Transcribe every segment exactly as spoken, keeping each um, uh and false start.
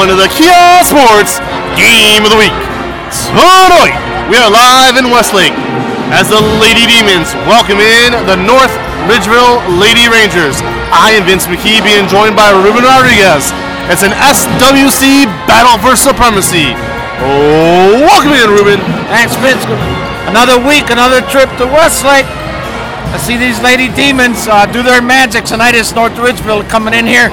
going to the Kia Sports Game of the Week. Tonight, we are live in Westlake as the Lady Demons welcome in the North Ridgeville Lady Rangers. I am Vince McKee, being joined by Ruben Rodriguez. It's an S W C battle for supremacy. Oh, welcome in, Ruben. Thanks, Vince. Another week, another trip to Westlake. I see these Lady Demons uh, do their magic tonight. It's North Ridgeville coming in here.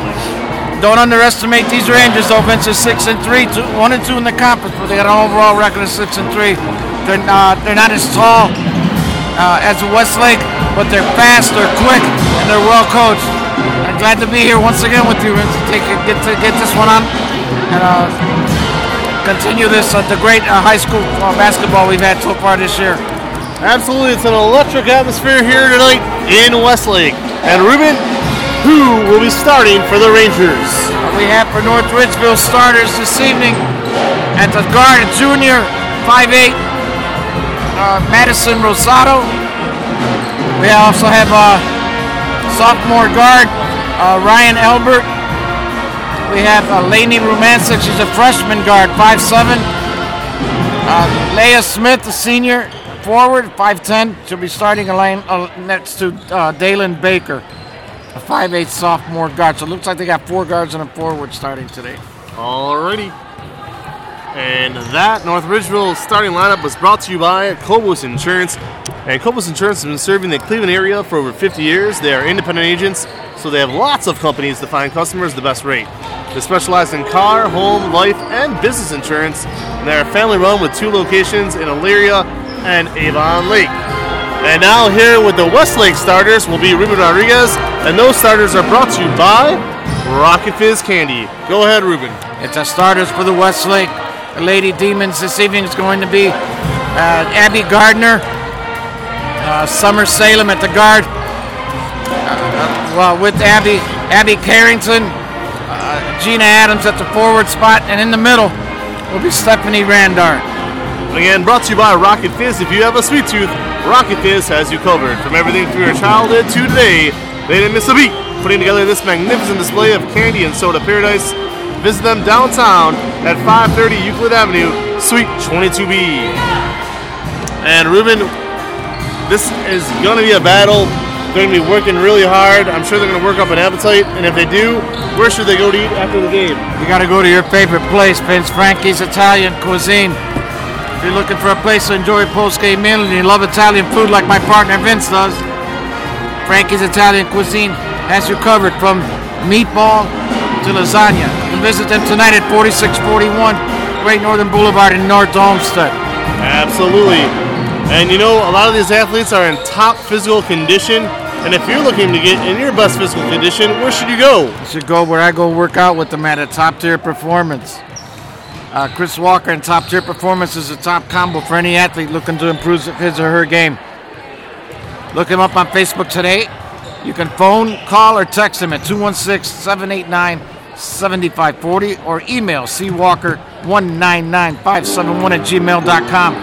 Don't underestimate these Rangers, though. Vince is six and three, two, one and two in the conference, but they got an overall record of six and three. They're uh, they're not as tall uh, as Westlake, but they're fast, they're quick, and they're well coached. I'm glad to be here once again with you, Vince. Take get to get this one on and uh, continue this uh, the great uh, high school uh, basketball we've had so far this year. Absolutely, it's an electric atmosphere here tonight in Westlake. And Ruben, who will be starting for the Rangers? We have for North Ridgeville starters this evening at the guard, a junior, five eight, uh, Madison Rosado. We also have a uh, sophomore guard, uh, Ryan Albert. We have uh, Lainey Rumancek, she's a freshman guard, five seven. Uh, Leah Smith, a senior forward, five ten. She'll be starting a line uh, next to uh, Dalen Baker, a five eight sophomore guard. So it looks like they got four guards and a forward starting today. Alrighty. And that North Ridgeville starting lineup was brought to you by Cobos Insurance. And Cobos Insurance has been serving the Cleveland area for over fifty years. They are independent agents, so they have lots of companies to find customers the best rate. They specialize in car, home, life, and business insurance. And they are family run with two locations in Elyria and Avon Lake. And now here with the Westlake starters will be Ruben Rodriguez, and those starters are brought to you by Rocket Fizz Candy. Go ahead, Ruben. It's our starters for the Westlake the Lady Demons this evening. It's going to be uh, Abby Gardner, uh, Summer Salem at the guard, uh, uh, well, with Abby, Abby Carrington, uh, Gina Adams at the forward spot, and in the middle will be Stephanie Randolph. Again, brought to you by Rocket Fizz. If you have a sweet tooth, Rocket Fizz has you covered. From everything from your childhood to today, they didn't miss a beat putting together this magnificent display of candy and soda paradise. Visit them downtown at five thirty Euclid Avenue, Suite twenty-two B. And Ruben, this is going to be a battle. They're going to be working really hard. I'm sure they're going to work up an appetite. And if they do, where should they go to eat after the game? You got to go to your favorite place, Vince. Frankie's Italian Cuisine. If you're looking for a place to enjoy a post-game meal and you love Italian food like my partner Vince does, Frankie's Italian Cuisine has you covered from meatball to lasagna. You can visit them tonight at forty-six forty-one Great Northern Boulevard in North Olmsted. Absolutely. And you know, a lot of these athletes are in top physical condition, and if you're looking to get in your best physical condition, where should you go? You should go where I go work out with them at a Top-Tier Performance. Uh, Chris Walker and Top-Tier Performance is a top combo for any athlete looking to improve his or her game. Look him up on Facebook today. You can phone, call, or text him at two one six, seven eight nine, seven five four zero or email c walker one nine nine five seven one at gmail dot com.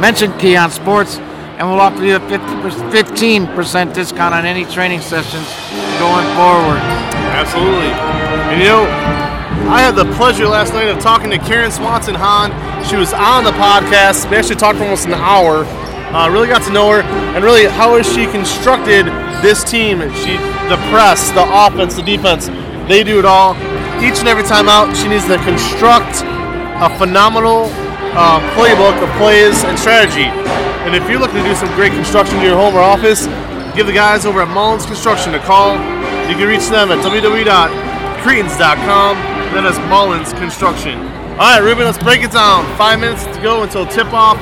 Mention KEEonSports and we'll offer you a fifteen percent discount on any training sessions going forward. Absolutely. And you know, I had the pleasure last night of talking to Karen Swanson-Hahn. She was on the podcast. We actually talked for almost an hour. Uh, really got to know her, and really how has she constructed this team. She, the press, the offense, the defense, they do it all. Each and every time out, she needs to construct a phenomenal uh, playbook of plays and strategy. And if you're looking to do some great construction to your home or office, give the guys over at Mullins Construction a call. You can reach them at w w w dot creetons dot com. That is Mullins Construction. All right, Ruben, let's break it down. Five minutes to go until tip-off.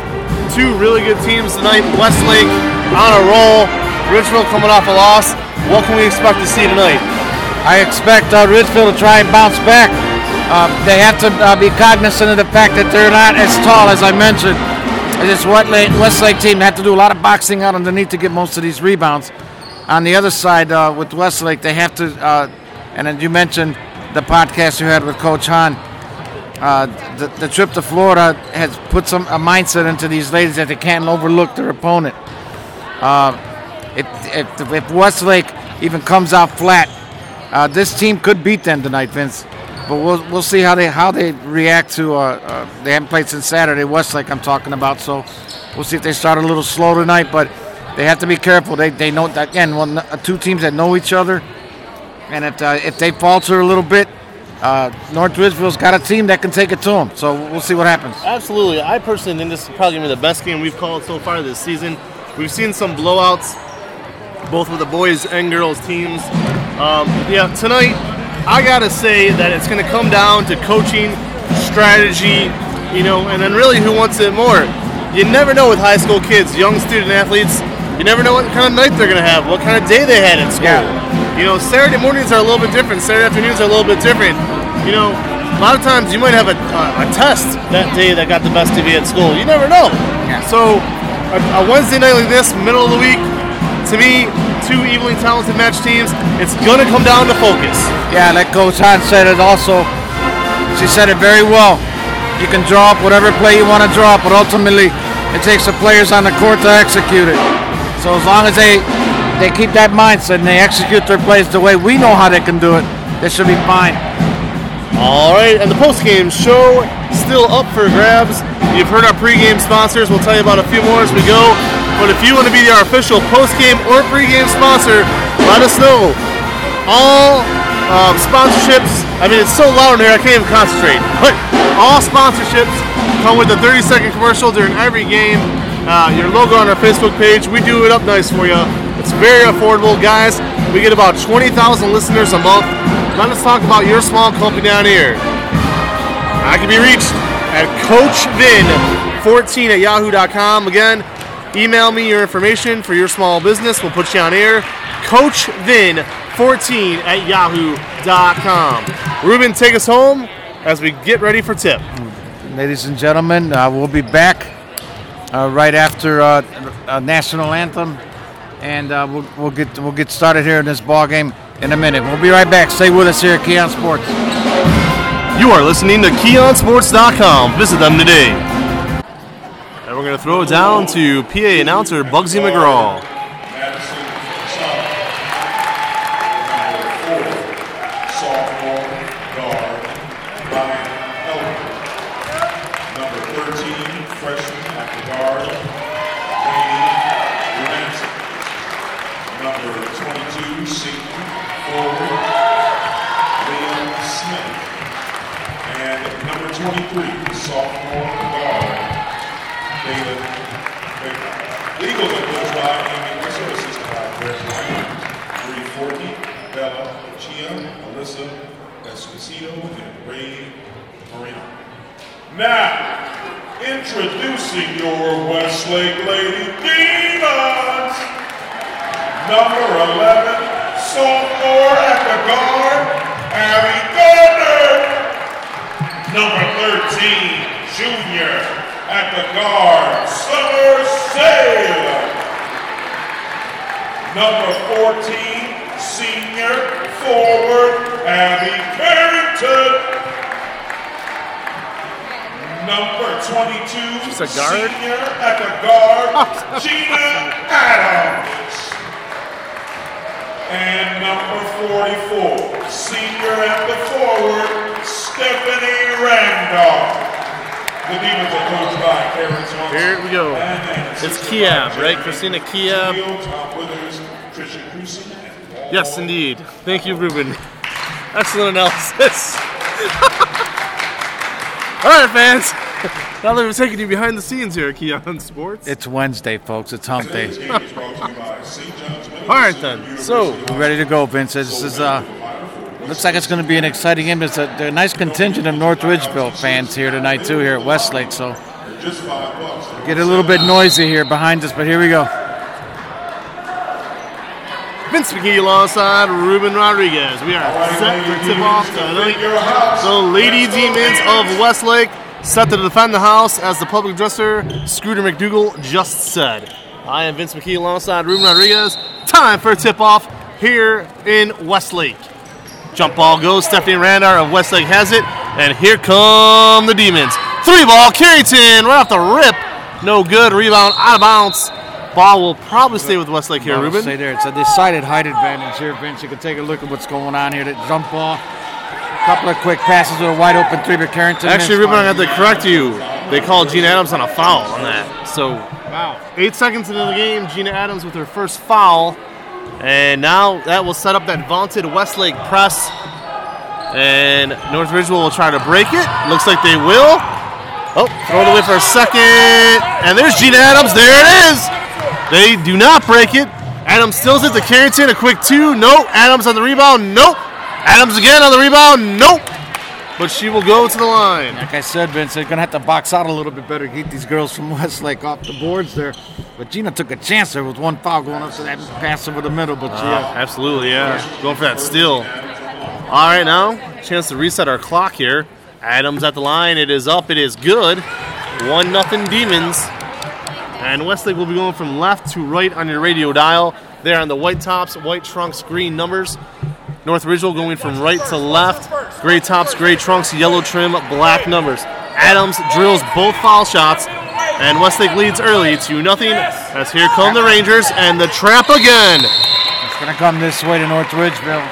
Two really good teams tonight. Westlake on a roll. Ridgeville coming off a loss. What can we expect to see tonight? I expect uh, Ridgeville to try and bounce back. Uh, they have to uh, be cognizant of the fact that they're not as tall, as I mentioned. And this Westlake team had to do a lot of boxing out underneath to get most of these rebounds. On the other side, uh, with Westlake, they have to, uh, and as you mentioned, the podcast you had with Coach Hahn, uh, the, the trip to Florida has put some a mindset into these ladies that they can't overlook their opponent. Uh, if, if, if Westlake even comes out flat, uh, this team could beat them tonight, Vince. But we'll we'll see how they how they react to uh, uh, they haven't played since Saturday. Westlake, I'm talking about. So we'll see if they start a little slow tonight. But they have to be careful. They they know that, again. Well, uh, two teams that know each other, and if uh, if they falter a little bit, uh, North Ridgeville's got a team that can take it to them. So we'll see what happens. Absolutely. I personally think this is probably gonna be the best game we've called so far this season. We've seen some blowouts, both with the boys and girls teams. Um, yeah, tonight, I gotta say that it's gonna come down to coaching, strategy, you know, and then really who wants it more. You never know with high school kids, young student athletes. You never know what kind of night they're gonna have, what kind of day they had at school. Yeah. You know, Saturday mornings are a little bit different. Saturday afternoons are a little bit different. You know, a lot of times you might have a, a, a test that day that got the best of you at school. You never know. Yeah. So a, a Wednesday night like this, middle of the week, to me, two evenly talented match teams, it's gonna come down to focus. Yeah, like Coach Hahn said it also. She said it very well. You can draw up whatever play you want to draw up, but ultimately it takes the players on the court to execute it. So as long as they they keep that mindset and they execute their plays the way we know how they can do it, they should be fine. All right, and the post-game show still up for grabs. You've heard our pregame sponsors. We'll tell you about a few more as we go. But if you want to be our official post-game or pregame sponsor, let us know. All um, sponsorships, I mean, it's so loud in here I can't even concentrate. But all sponsorships come with a thirty-second commercial during every game. Uh, your logo on our Facebook page. We do it up nice for you. It's very affordable, guys. We get about twenty thousand listeners a month. Let us talk about your small company down here. I can be reached at coach vin fourteen at yahoo dot com. Again, email me your information for your small business. We'll put you on air. coach vin fourteen at yahoo dot com. Ruben, take us home as we get ready for tip. Ladies and gentlemen, uh, we'll be back Uh, right after uh, a national anthem, and uh, we'll, we'll get we'll get started here in this ball game in a minute. We'll be right back. Stay with us here at KEEon Sports. You are listening to Kee on Sports dot com. Visit them today. And we're going to throw it down to P A announcer Bugsy McGraw. Madison Rosado, number four, sophomore guard Ryan Albert, number thirteen, freshman guard, Lainey Rumancek. Number twenty-two, senior forward, Leah Smith. And number twenty-three, sophomore guard, Dalen Baker. Legal that goes by Amy Wessel's sister by Chris Ryan, three forty, Bella Chia, Alyssa Esposito, and Ray Marino. Now, introducing your Westlake Lady Demons. Number eleven, sophomore at the guard, Abby Gardner. Number thirteen, junior at the guard, Summer Salem. Number fourteen, senior forward, Abby Carrington. Number twenty-two, she's a guard? Senior at the guard, Gina Adams. And number forty-four, senior at the forward, Stephanie Randolph. The Demons are coached by Karen Swanson. Here we go. It's Kiam, right? Christina Kiam. Yes, indeed. Thank you, Ruben. Excellent analysis. All right, fans. Now that we're taking you behind the scenes here at KEEon Sports. It's Wednesday, folks. It's hump day. All right, then. So we're ready to go, Vince. This is uh, looks like it's going to be an exciting game. It's a, a nice contingent of North Ridgeville fans here tonight, too, here at Westlake. So get a little bit noisy here behind us, but here we go. Vince McKee alongside Ruben Rodriguez. We are set to tip off tonight. The Lady Demons of Westlake set to defend the house, as the public dresser, Scooter McDougal, just said. I am Vince McKee alongside Ruben Rodriguez. Time for a tip-off here in Westlake. Jump ball goes. Stephanie Randar of Westlake has it. And here come the Demons. Three ball, Carrington right off the rip. No good. Rebound out of bounds. Ball will probably stay with Westlake here, Ruben. Stay there. It's a decided height advantage here, Vince. You can take a look at what's going on here. That jump ball Couple of quick passes with a wide open three, but Carrington. Actually, Ruben, I have to correct you. They called Gina Adams on a foul on that. So, wow. Eight seconds into the game, Gina Adams with her first foul. And now that will set up that vaunted Westlake press. And North Ridgeville will try to break it. Looks like they will. Oh, throw it away for a second. And there's Gina Adams. There it is. They do not break it. Adams steals it to Carrington. A quick two. No. Adams on the rebound. Nope. Adams again on the rebound. Nope. But she will go to the line. Like I said, Vince, they're going to have to box out a little bit better, get these girls from Westlake off the boards there. But Gina took a chance there with one foul going up, so that pass over the middle. But uh, yeah. Absolutely, yeah. yeah. Going for that steal. All right, now, chance to reset our clock here. Adams at the line. It is up. It is good. one nothing Demons. And Westlake will be going from left to right on your radio dial. There on the white tops, white trunks, green numbers. North Ridgeville going from right to left. Gray tops, gray trunks, yellow trim, black numbers. Adams drills both foul shots, and Westlake leads early two nothing as here come the Rangers, and the trap again. It's going to come this way to North Ridgeville.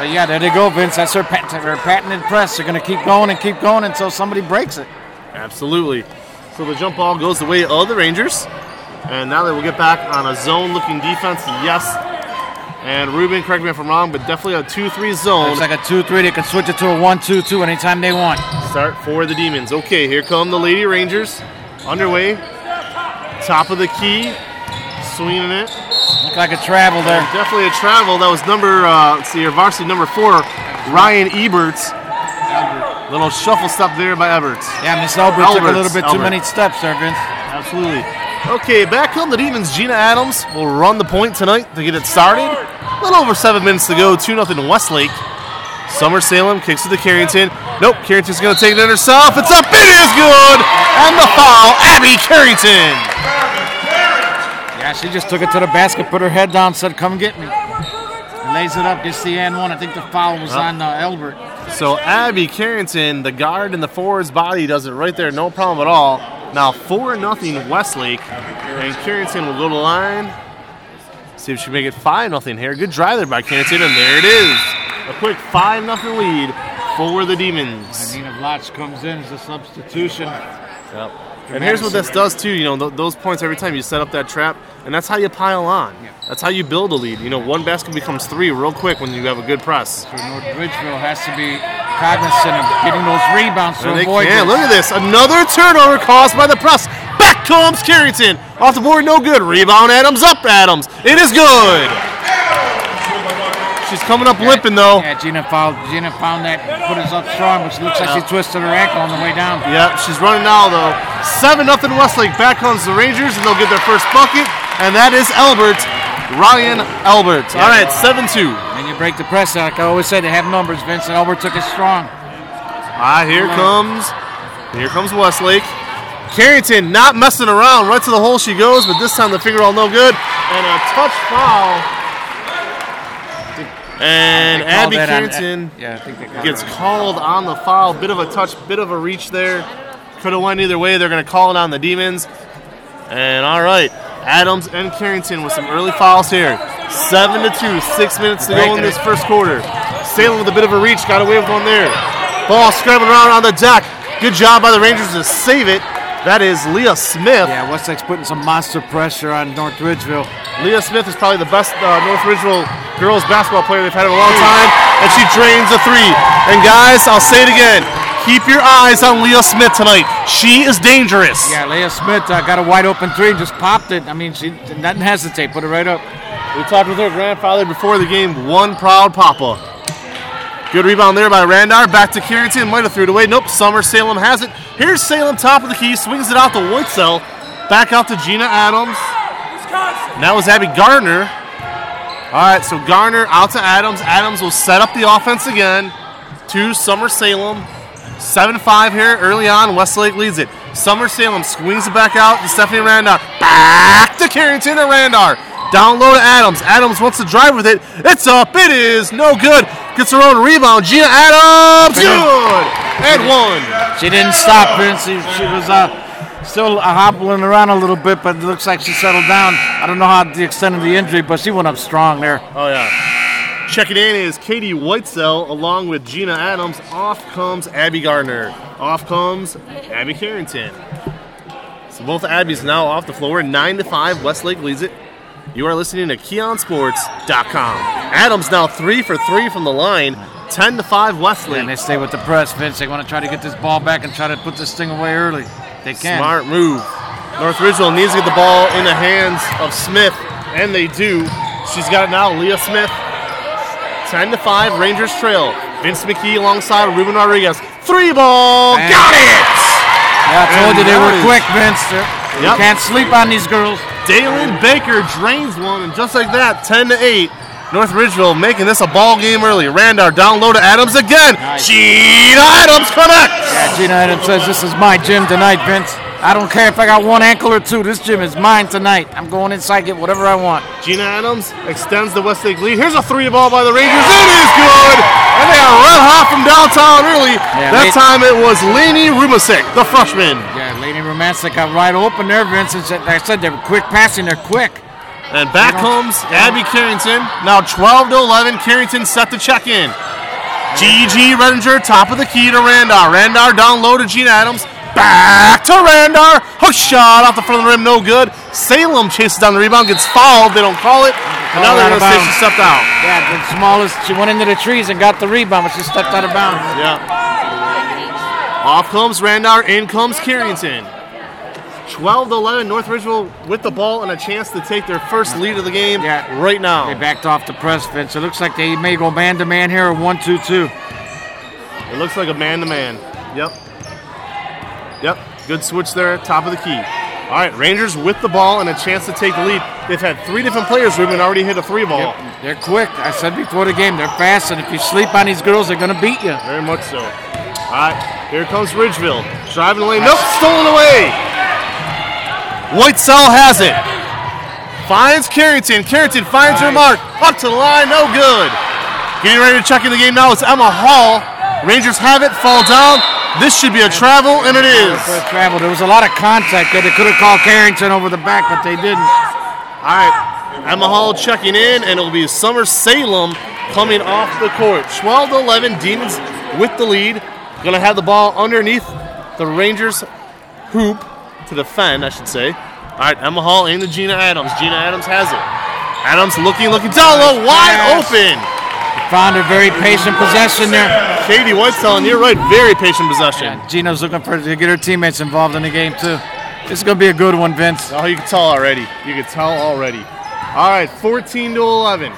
But yeah, there they go, Vince. That's their patent, their patented press. They're going to keep going and keep going until somebody breaks it. Absolutely. So the jump ball goes the way of the Rangers, and now they will get back on a zone-looking defense. Yes. And Ruben, correct me if I'm wrong, but definitely a two three zone. It's like a two three. They can switch it to a one two two anytime they want. Start for the Demons. Okay, here come the Lady Rangers. Underway. Top of the key. Swinging it. Looked like a travel there. And definitely a travel. That was number, uh, let's see here, varsity number four, Ryan Ebert. Albert. Little shuffle step there by Ebert. Yeah, Miss Albert Alberts. took a little bit Albert. too many steps there, Vince. Absolutely. Okay, back on the Demons. Gina Adams will run the point tonight to get it started. A little over seven minutes to go, two nothing Westlake. Summer Salem kicks it to Carrington. Nope, Carrington's going to take it in herself. It's up, it is good! And the foul, Abby Carrington. Yeah, she just took it to the basket, put her head down, said, come get me. Lays it up, gets the and one. I think the foul was oh. on uh, Albert. So Abby Carrington, the guard in the forward's body, does it right there, no problem at all. Now four nothing Westlake, and Carrington will go to the line. See if she can make it five nothing here. Good drive there by Carrington, and there it is. A quick five nothing lead for the Demons. Nina Vlach comes in as a substitution. Yep. And here's what this does, too. You know, th- those points every time you set up that trap, and that's how you pile on. Yeah. That's how you build a lead. You know, one basket becomes three real quick when you have a good press. So North Ridgeville has to be cognizant of getting those rebounds to avoid this. Yeah, look at this. Another turnover caused by the press. Back comes Carrington. Off the board, no good. Rebound, Adams. Up, Adams. It is good. She's coming up yeah, limping, though. Yeah, Gina found, Gina found that put us up strong, but she looks yeah. like she twisted her ankle on the way down. Yeah, she's running now, though. seven nothing Westlake. Back comes the Rangers, and they'll get their first bucket, and that is Albert. Ryan Albert. Yeah. All right, seven two. And you break the press out. Like I always say, they have numbers, Vince, and Albert took it strong. Ah, here comes, here comes Westlake. Carrington not messing around. Right to the hole she goes, but this time the finger all no good. And a touch foul. And Abby Carrington on, yeah, I think they called gets called on the foul. Bit of a touch, bit of a reach there. Could have went either way. They're going to call it on the Demons. And all right, Adams and Carrington with some early fouls here. Seven to two, six minutes to go in this first quarter. Salem with a bit of a reach, got away with one there. Ball scrambling around on the deck. Good job by the Rangers to save it. That is Leah Smith. Yeah, Westlake's putting some monster pressure on North Ridgeville. Leah Smith is probably the best uh, North Ridgeville girls basketball player they've had in a long time, and she drains a three. And, guys, I'll say it again. Keep your eyes on Leah Smith tonight. She is dangerous. Yeah, Leah Smith uh, got a wide-open three and just popped it. I mean, she didn't hesitate. Put it right up. We talked with her grandfather before the game. One proud papa. Good rebound there by Randar. Back to Carrington. Might have threw it away. Nope, Summer Salem has it. Here's Salem, top of the key. Swings it out to Whitesell. Back out to Gina Adams. And that was Abby Gardner. All right, so Gardner out to Adams. Adams will set up the offense again to Summer Salem. seven five here early on. Westlake leads it. Summer Salem swings it back out to Stephanie Randar. Back to Carrington and Randar. Down low to Adams. Adams wants to drive with it. It's up. It is no good. Gets her own rebound. Gina Adams. Good. And one. She didn't stop, Vince. She, she was uh, still uh, hobbling around a little bit, but it looks like she settled down. I don't know how the extent of the injury, but she went up strong there. Oh, yeah. Checking in is Katie Whitesell along with Gina Adams. Off comes Abby Gardner. Off comes Abby Carrington. So both Abby's now off the floor. nine to five, Westlake leads it. You are listening to Kee on Sports dot com. Adams now three for three from the line. ten to five, Westlake. Yeah, and they stay with the press, Vince. They want to try to get this ball back and try to put this thing away early. They can. Smart move. North Ridgeville needs to get the ball in the hands of Smith, and they do. She's got it now, Leah Smith. ten to five, Rangers trail. Vince McKee alongside Ruben Rodriguez. Three ball, and got it! Yeah, I told and you they nice. were quick, Vince. You yep. can't sleep on these girls. Dalen Baker drains one, and just like that, ten to eight. North Ridgeville making this a ball game early. Randar down low to Adams again. Nice. Gina Adams connects. Yeah, Gina Adams says, this is my gym tonight, Vince. I don't care if I got one ankle or two. This gym is mine tonight. I'm going inside, get whatever I want. Gina Adams extends the Westlake lead. Here's a three ball by the Rangers. It is good. And they are red hot from downtown early. Yeah, that late. time it was Lainey Rumancek, the freshman. Yeah, Lainey Rumancek got right open there, Vince. Like I said, they're quick passing. They're quick. And back comes Abby Carrington. Now twelve to eleven. Carrington set to check in. G G Redinger, top of the key to Randar. Randar down low to Gina Adams. Back to Randar. Hook shot off the front of the rim. No good. Salem chases down the rebound. Gets fouled. They don't call it. And now they're going to say she stepped out. Yeah, the smallest. She went into the trees and got the rebound, but she stepped out of bounds. Yeah. Off comes Randar. In comes Carrington. twelve to eleven, North Ridgeville with the ball and a chance to take their first lead of the game yeah. right now. They backed off the press, Vince. It looks like they may go man-to-man here or one two two. It looks like a man-to-man. Yep. Yep. Good switch there, top of the key. All right, Rangers with the ball and a chance to take the lead. They've had three different players, Ruben, already hit a three ball. Yep. They're quick. I said before the game, they're fast, and if you sleep on these girls, they're going to beat you. Very much so. All right, here comes Ridgeville. Driving the lane. Nope, stolen away. Whitesell has it. Finds Carrington. Carrington finds nice. her mark. Up to the line. No good. Getting ready to check in the game now. It's Emma Hall. Rangers have it. Fall down. This should be a travel, and it is. A travel. There was a lot of contact there. They could have called Carrington over the back, but they didn't. All right. Emma Hall checking in, and it'll be Summer Salem coming off the court. twelve to eleven. Demons with the lead. Going to have the ball underneath the Rangers hoop. To defend, I should say. All right, Emma Hall into Gina Adams. Gina Adams has it. Adams looking, looking. Down low, wide open. Found a very patient possession there. Katie Whitesell, and you're right, very patient possession. Yeah, Gina's looking for to get her teammates involved in the game, too. This is going to be a good one, Vince. Oh, you can tell already. You can tell already. All right, fourteen to eleven.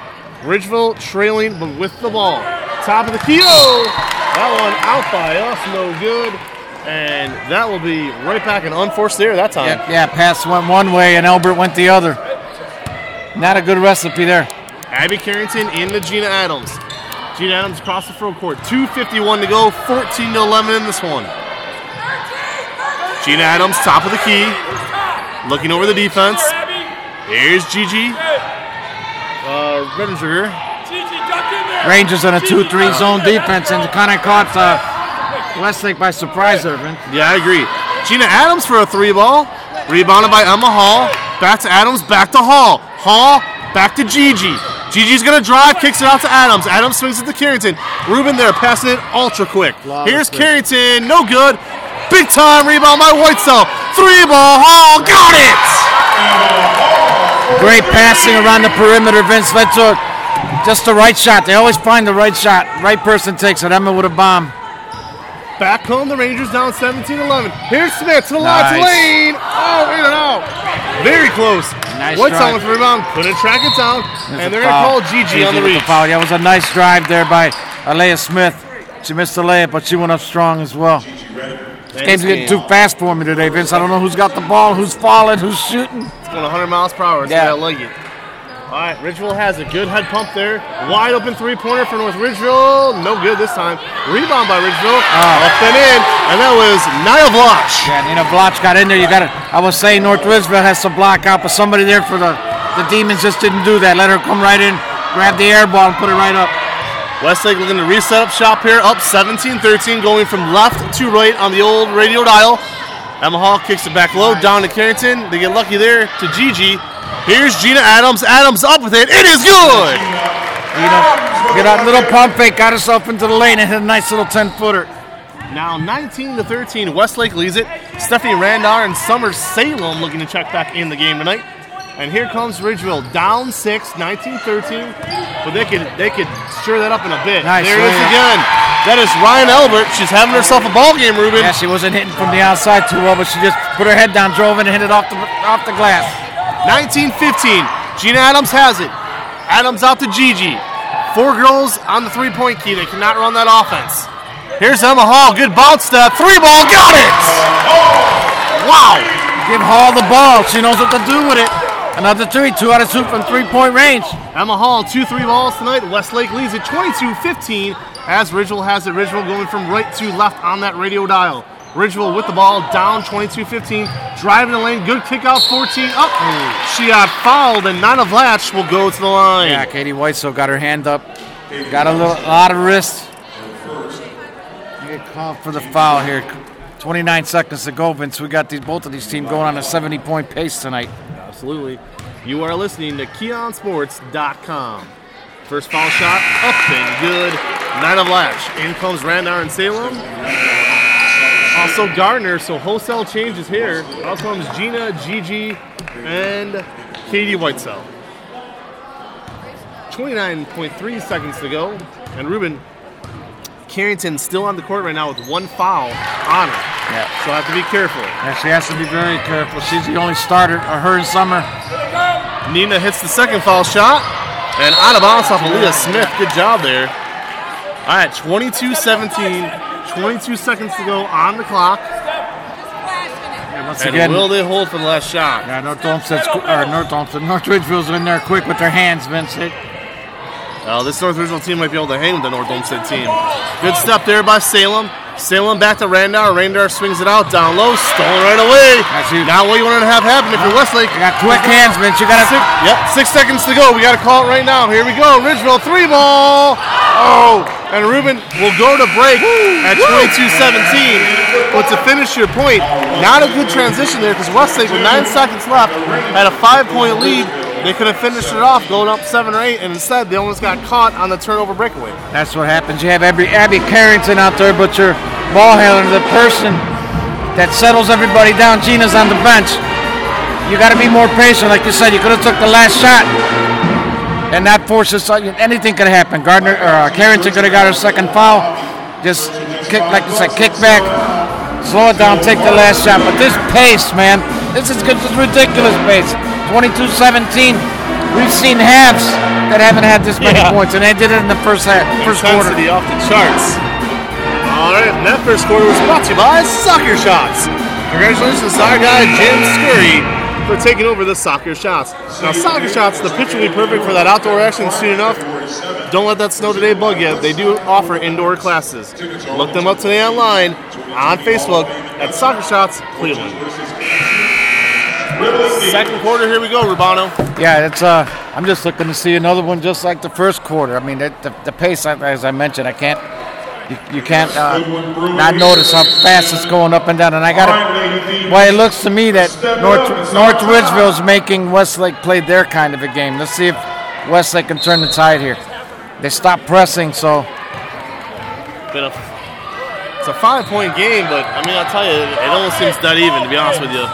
Ridgeville trailing, but with the ball. Top of the key. Oh, that one out by us. No good. And that will be right back an unforced error that time. Yeah, yeah, pass went one way and Albert went the other. Not a good recipe there. Abby Carrington into Gina Adams. Gina Adams across the front court. two fifty-one to go, fourteen to eleven in this one. Gina Adams, top of the key. Looking over the defense. Here's Gigi. Uh, Redinger. Rangers in a two three zone defense and kind of caught the... Westlake by surprise, Irvin. Yeah, I agree. Gina Adams for a three ball. Rebounded by Emma Hall. Back to Adams, back to Hall. Hall, back to Gigi. Gigi's going to drive, kicks it out to Adams. Adams swings it to Carrington. Ruben there passing it ultra quick. Here's Carrington, no good. Big time rebound by Whitesell. Three ball, Hall, got it! Great passing around the perimeter, Vince. Let's look. Just the right shot. They always find the right shot. Right person takes it. Emma with a bomb. Back home, the Rangers down seventeen eleven. Here's Smith to the nice. left lane. Oh, in and out. Very close. Nice What's drive. on with the rebound? Couldn't track it down. There's and they're going to call Gigi on the reach. The foul. Yeah, it was a nice drive there by Leah Smith. She missed the layup, but she went up strong as well. This game's getting too fast for me today, Vince. I don't know who's got the ball, who's falling, who's shooting. It's going one hundred miles per hour. It's yeah. I like it. All right, Ridgeville has a good head pump there. Wide open three-pointer for North Ridgeville. No good this time. Rebound by Ridgeville. Oh. Up and in, and that was Nina Vlach. Yeah, Nina Vlach got in there. You got it. I was saying North Ridgeville has to block out, but somebody there for the, the Demons just didn't do that. Let her come right in, grab the air ball, and put it right up. Westlake looking to reset up shop here, up seventeen thirteen, going from left to right on the old radio dial. Emma Hall kicks it back low, nice. down to Carrington. They get lucky there to Gigi. Here's Gina Adams. Adams up with it. It is good. Gina, Look at that little pump fake, got herself into the lane and hit a nice little ten-footer. Now nineteen to thirteen, Westlake leads it. Stephanie Randolph and Summer Salem looking to check back in the game tonight. And here comes Ridgeville, down six, nineteen thirteen. But they could they could stir that up in a bit. Nice, there it is again. That is Ryan Albert. She's having herself a ball game, Ruben. Yeah, she wasn't hitting from the outside too well, but she just put her head down, drove in, and hit it off the off the glass. nineteen fifteen. Gina Adams has it. Adams out to Gigi. Four girls on the three-point key. They cannot run that offense. Here's Emma Hall. Good bounce step. Three ball. Got it. Wow. Give Hall the ball. She knows what to do with it. Another three, two out of two from three-point range. Emma Hall, two three balls tonight. Westlake leads at twenty-two fifteen as Ridgeville has it. Ridgeville going from right to left on that radio dial. Ridgeville with the ball, down twenty-two fifteen. Driving the lane, good kick out, fourteen up. She got fouled, and Nina Vlach will go to the line. Yeah, Katie Whitesell got her hand up. Got a, little, a lot of wrist. You get called for the foul here. twenty-nine seconds to go, Vince. We got these, both of these teams going on a seventy-point pace tonight. Absolutely. You are listening to Kee on Sports dot com. First foul shot, up and good. Nina Vlach. In comes Randar and Salem. Also Gardner, so wholesale changes here. Out comes Gina, Gigi, and Katie Whitesell. twenty-nine point three seconds to go. And Ruben, Carrington still on the court right now with one foul on her. Yeah. So I have to be careful. Yeah, she has to be very careful. She's the only starter, or her and Summer. Nina hits the second foul shot, and out of bounds off of Leah Smith. Good job there. All right, twenty-two seventeen, twenty-two seconds to go on the clock. Yeah, once and again, will they hold for the last shot? Yeah, North Olmsted's, or North Olmsted, North Ridgeville's in there quick with their hands, Vincent. Uh, this North Ridgeville team might be able to hang with the North Olmsted team. Good step there by Salem. Salem back to Randar. Randar swings it out down low, stolen right away. Now what you want to have happen if you're Westlake? You got quick hands, Vince. You got to. Yep, six seconds to go. We got to call it right now. Here we go. Ridgeville three ball. Oh, and Ruben will go to break at twenty-two seventeen. But to finish your point, not a good transition there because Westlake with nine seconds left had a five-point lead. They could have finished it off going up seven or eight, and instead they almost got caught on the turnover breakaway. That's what happens. You have Abby, Abby Carrington out there, but your ball handler, the person that settles everybody down, Gina's on the bench. You got to be more patient. Like you said, you could have took the last shot, and that forces anything could happen. Gardner or uh, Carrington could have got her second foul. Just kick, like you said, kick back, slow it down, take the last shot. But this pace, man, this is, this is ridiculous pace. twenty-two seventeen, we've seen halves that haven't had this many yeah. points, and they did it in the first half, first quarter. Intensity off the charts. All right, and that first quarter was brought to you by Soccer Shots. Congratulations to our guy, Jim Scurry, for taking over the Soccer Shots. Now, Soccer Shots, the pitch will be perfect for that outdoor action soon enough. Don't let that snow today bug you. They do offer indoor classes. Look them up today online on Facebook at Soccer Shots Cleveland. Second quarter, here we go, Rubano. Yeah, it's. Uh, I'm just looking to see another one just like the first quarter. I mean, the, the, the pace, as I mentioned, I can't, you, you can't uh, not notice how fast it's going up and down. And I got it. Well, it looks to me that North North Ridgeville's making Westlake play their kind of a game. Let's see if Westlake can turn the tide here. They stopped pressing, so. Bit of, it's a five-point game, but I mean, I'll tell you, it almost seems that even, to be honest with you.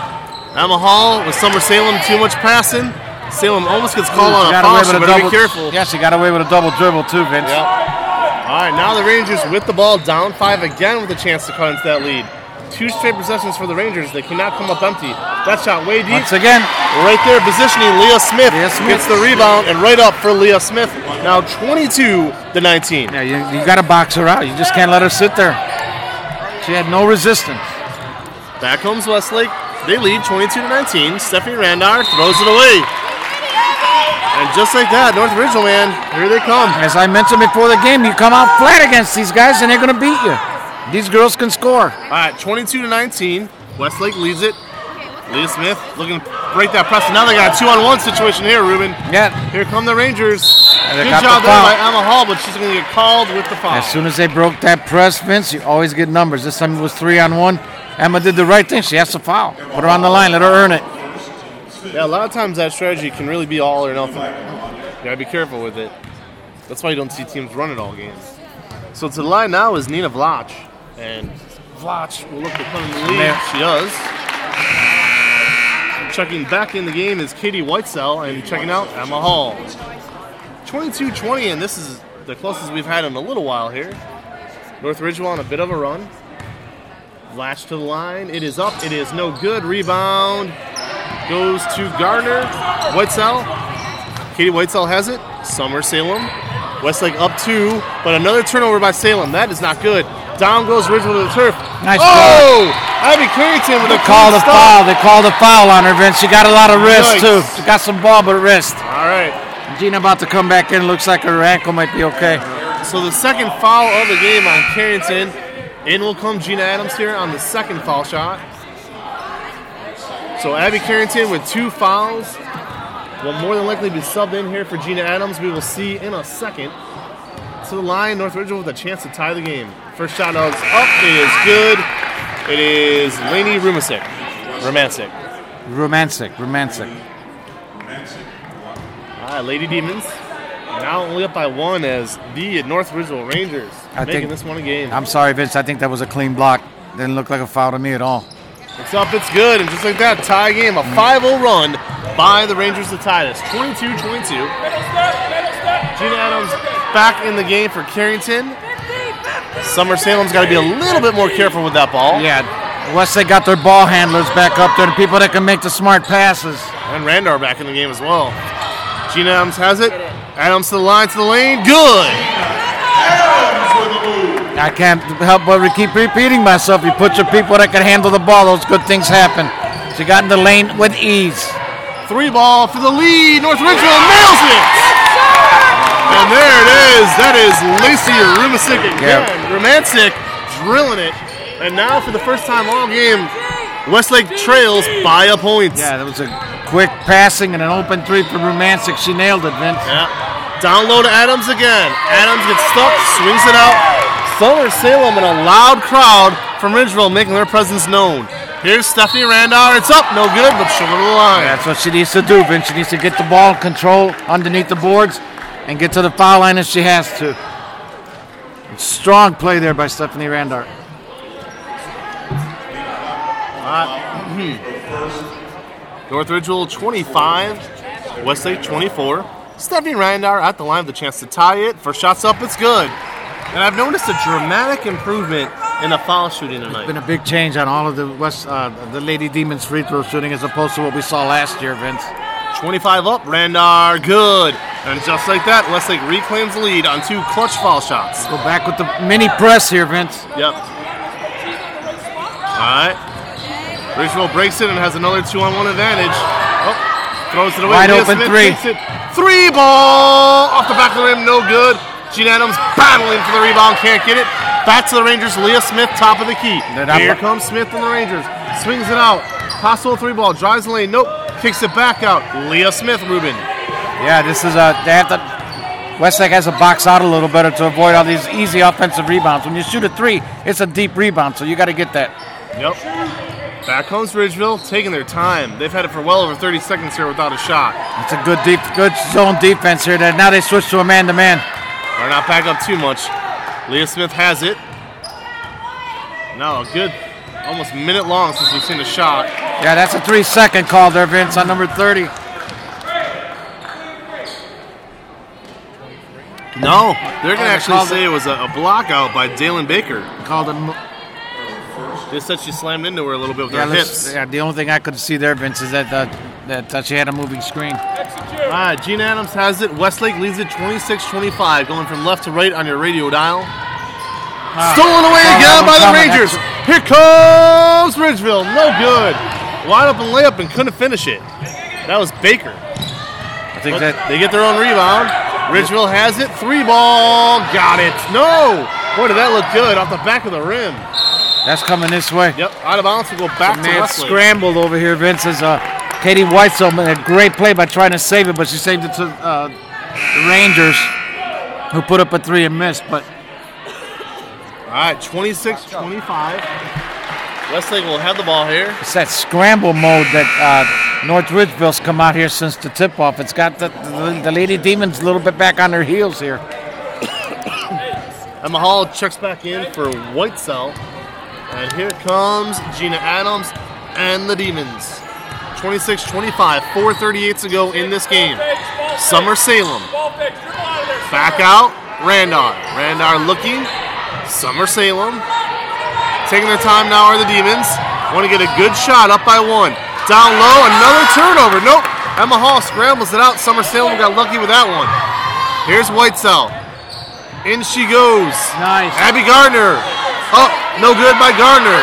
Emma Hall with Summer Salem, too much passing. Salem almost gets called Ooh, on a foul, so better be careful. Yeah, she got away with a double dribble, too, Vince. Yep. All right, now the Rangers with the ball, down five again with a chance to cut into that lead. Two straight possessions for the Rangers. They cannot come up empty. That shot way deep. Once again. Right there positioning Leah Smith. Leah Smith gets the rebound and right up for Leah Smith. Now twenty-two to nineteen. Yeah, you, you got to box her out. You just can't let her sit there. She had no resistance. Back comes Westlake. They lead twenty-two to nineteen. Stephanie Randar throws it away. And just like that, North Ridgeville, man, here they come. As I mentioned before the game, you come out flat against these guys and they're going to beat you. These girls can score. All right, twenty-two to nineteen. Westlake leads it. Leah Smith looking to break that press. Now they got a two-on-one situation here, Ruben. Yeah. Here come the Rangers. Good job the there by Emma Hall, but she's going to get called with the foul. As soon as they broke that press, Vince, you always get numbers. This time it was three-on-one. Emma did the right thing. She has to foul. Put her on the line. Let her earn it. Yeah, a lot of times that strategy can really be all or nothing. You got to be careful with it. That's why you don't see teams running all games. So to the line now is Nina Vlach. And Vlach will look to put in the lead. There she does. Checking back in the game is Katie Whitesell and checking out Emma Hall. twenty-two twenty, and this is the closest we've had in a little while here. North Ridgeville on a bit of a run. Vlach to the line. It is up. It is no good. Rebound goes to Gardner. Whitesell. Katie Whitesell has it. Summer Salem. Westlake up two, but another turnover by Salem. That is not good. Down goes Ridgeville to the turf. Nice oh! Job. Abby Carrington with they a call the foul. They called a foul on her, Vince. She got a lot of wrist, too. She got some ball, but wrist. All right. Gina about to come back in. Looks like her ankle might be okay. So the second foul of the game on Carrington. In will come Gina Adams here on the second foul shot. So Abby Carrington with two fouls will more than likely be subbed in here for Gina Adams. We will see in a second. To the line, North Ridgeville with a chance to tie the game. First shot is up. It is good. It is Lainey Rumancek. Rumancek. Rumancek. Rumancek. All right, Lady Demons. Now only up by one as the North Ridgeville Rangers I making think, this one a game. I'm sorry, Vince. I think that was a clean block. Didn't look like a foul to me at all. It's up. It's good. And just like that, tie game. A five oh run by the Rangers to tie this. twenty-two twenty-two. Gina Adams back in the game for Carrington. Summer Salem's got to be a little bit more careful with that ball. Yeah. Westlake got their ball handlers back up there, the people that can make the smart passes. And Randar back in the game as well. Gina Adams has it. Adams to the line, to the lane. Good. I can't help but keep repeating myself. You put your people that can handle the ball, those good things happen. She got in the lane with ease. Three ball for the lead. North Ridgeville nails it. And there it is. That is Lacey Rumancek again. Yeah. Rumancek drilling it. And now for the first time all game, Westlake trails by a point. Yeah, that was a... quick passing and an open three for Rumancek. She nailed it, Vince. Yeah. Down low to Adams again. Adams gets stuck, swings it out. Summer Salem and a loud crowd from Ridgeville making their presence known. Here's Stephanie Randolph. It's up, no good, but she'll go to the line. That's what she needs to do, Vince. She needs to get the ball control underneath the boards and get to the foul line if she has to. Strong play there by Stephanie Randolph. Uh, North Ridgeville twenty-five, Westlake twenty-four. Stephanie Randar at the line with a chance to tie it. First shot's up, it's good. And I've noticed a dramatic improvement in the foul shooting tonight. It's been a big change on all of the West, uh, the Lady Demons free throw shooting as opposed to what we saw last year, Vince. twenty-five up, Randar, good. And just like that, Westlake reclaims the lead on two clutch foul shots. Let's go back with the mini press here, Vince. Yep. All right. Ridgeville breaks it and has another two-on-one advantage. Oh, throws it away. Wide open three. Three ball off the back of the rim, no good. Gina Adams battling for the rebound, can't get it. Back to the Rangers, Leah Smith, top of the key. Here comes Smith and the Rangers. Swings it out. Possible three ball, drives the lane, nope. Kicks it back out. Leah Smith, Ruben. Yeah, this is a, they have to, Westlake has to box out a little better to avoid all these easy offensive rebounds. When you shoot a three, it's a deep rebound, so you got to get that. Yep. Back comes Ridgeville, taking their time. They've had it for well over thirty seconds here without a shot. That's a good deep, good zone defense here. That now they switch to a man-to-man. They're not backing up too much. Leah Smith has it. Now a good, almost minute long since we've seen a shot. Yeah, that's a three-second call there, Vince, on number thirty. No, they're going to actually say it was a, a blockout by Dalen Baker. Called a... They said she slammed into her a little bit with yeah, her hips. Yeah, the only thing I could see there, Vince, is that uh, that uh, she had a moving screen. All right, Gina Adams has it. Westlake leads it twenty-six twenty-five, going from left to right on your radio dial. Ah, Stolen away oh, again by the Rangers. Extra. Here comes Ridgeville. No good. Wide up and layup and couldn't finish it. That was Baker. I think but that they get their own rebound. Ridgeville has it. Three ball. Got it. No. Boy, did that look good off the back of the rim. That's coming this way. Yep, out of bounds. We'll go back the to man Westlake. Scrambled over here, Vince. As, uh, Katie Whitesell made a great play by trying to save it, but she saved it to uh, the Rangers, who put up a three and missed. But all right, twenty-six twenty-five. Westlake will have the ball here. It's that scramble mode that uh, North Ridgeville's come out here since the tip-off. It's got the, the, the Lady Demons a little bit back on their heels here. Emma Hall checks back in for Whitesell. And here comes Gina Adams and the Demons. twenty-six twenty-five, four thirty-eight to go in this game. Summer Salem. Back out, Randar. Randar looking. Summer Salem. Taking their time now are the Demons. Want to get a good shot, up by one. Down low, another turnover. Nope. Emma Hall scrambles it out. Summer Salem got lucky with that one. Here's Whitesell. In she goes. Nice. Abby Gardner. Oh, no good by Gardner.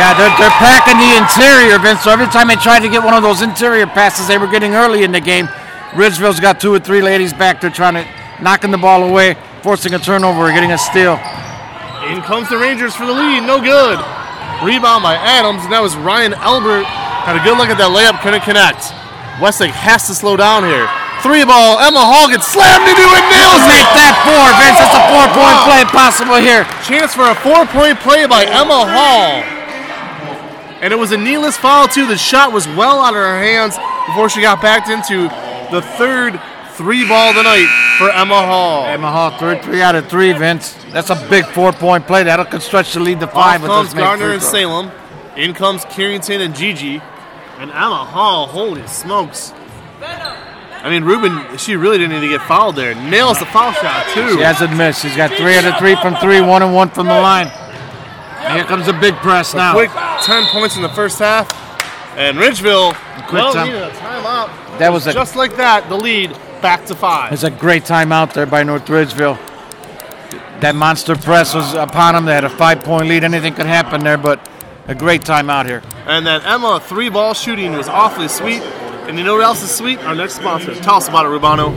Yeah, they're, they're packing the interior, Vince. So every time they tried to get one of those interior passes they were getting early in the game, Ridgeville's got two or three ladies back there trying to knocking the ball away, forcing a turnover, getting a steal. In comes the Rangers for the lead. No good. Rebound by Adams, and that was Ryan Albert. Had a good look at that layup, couldn't connect. Westlake has to slow down here. Three ball, Emma Hall gets slammed into it, nails it. Make that four, Vince. That's a four-point wow. play possible here. Chance for a four-point play by Emma Hall. And it was a needless foul, too. The shot was well out of her hands before she got backed into the third three ball of the night for Emma Hall. Emma Hall, third three out of three, Vince. That's a big four-point play. That'll stretch the lead to five. Off comes Gardner and Salem. In comes Carrington and Gigi. And Emma Hall, holy smokes. I mean, Ruben, she really didn't need to get fouled there. Nails the foul shot, too. She hasn't missed. She's got three out of three from three, one and one from the line. And here comes a big press a now. Quick ten points in the first half. And Ridgeville, well, time. needed a timeout. That was a, just like that, the lead back to five. It's a great timeout there by North Ridgeville. That monster press was upon them. They had a five-point lead. Anything could happen there, but a great timeout here. And that Emma three-ball shooting was awfully sweet. And you know what else is sweet? Our next sponsor. Tell us about it, Rubano.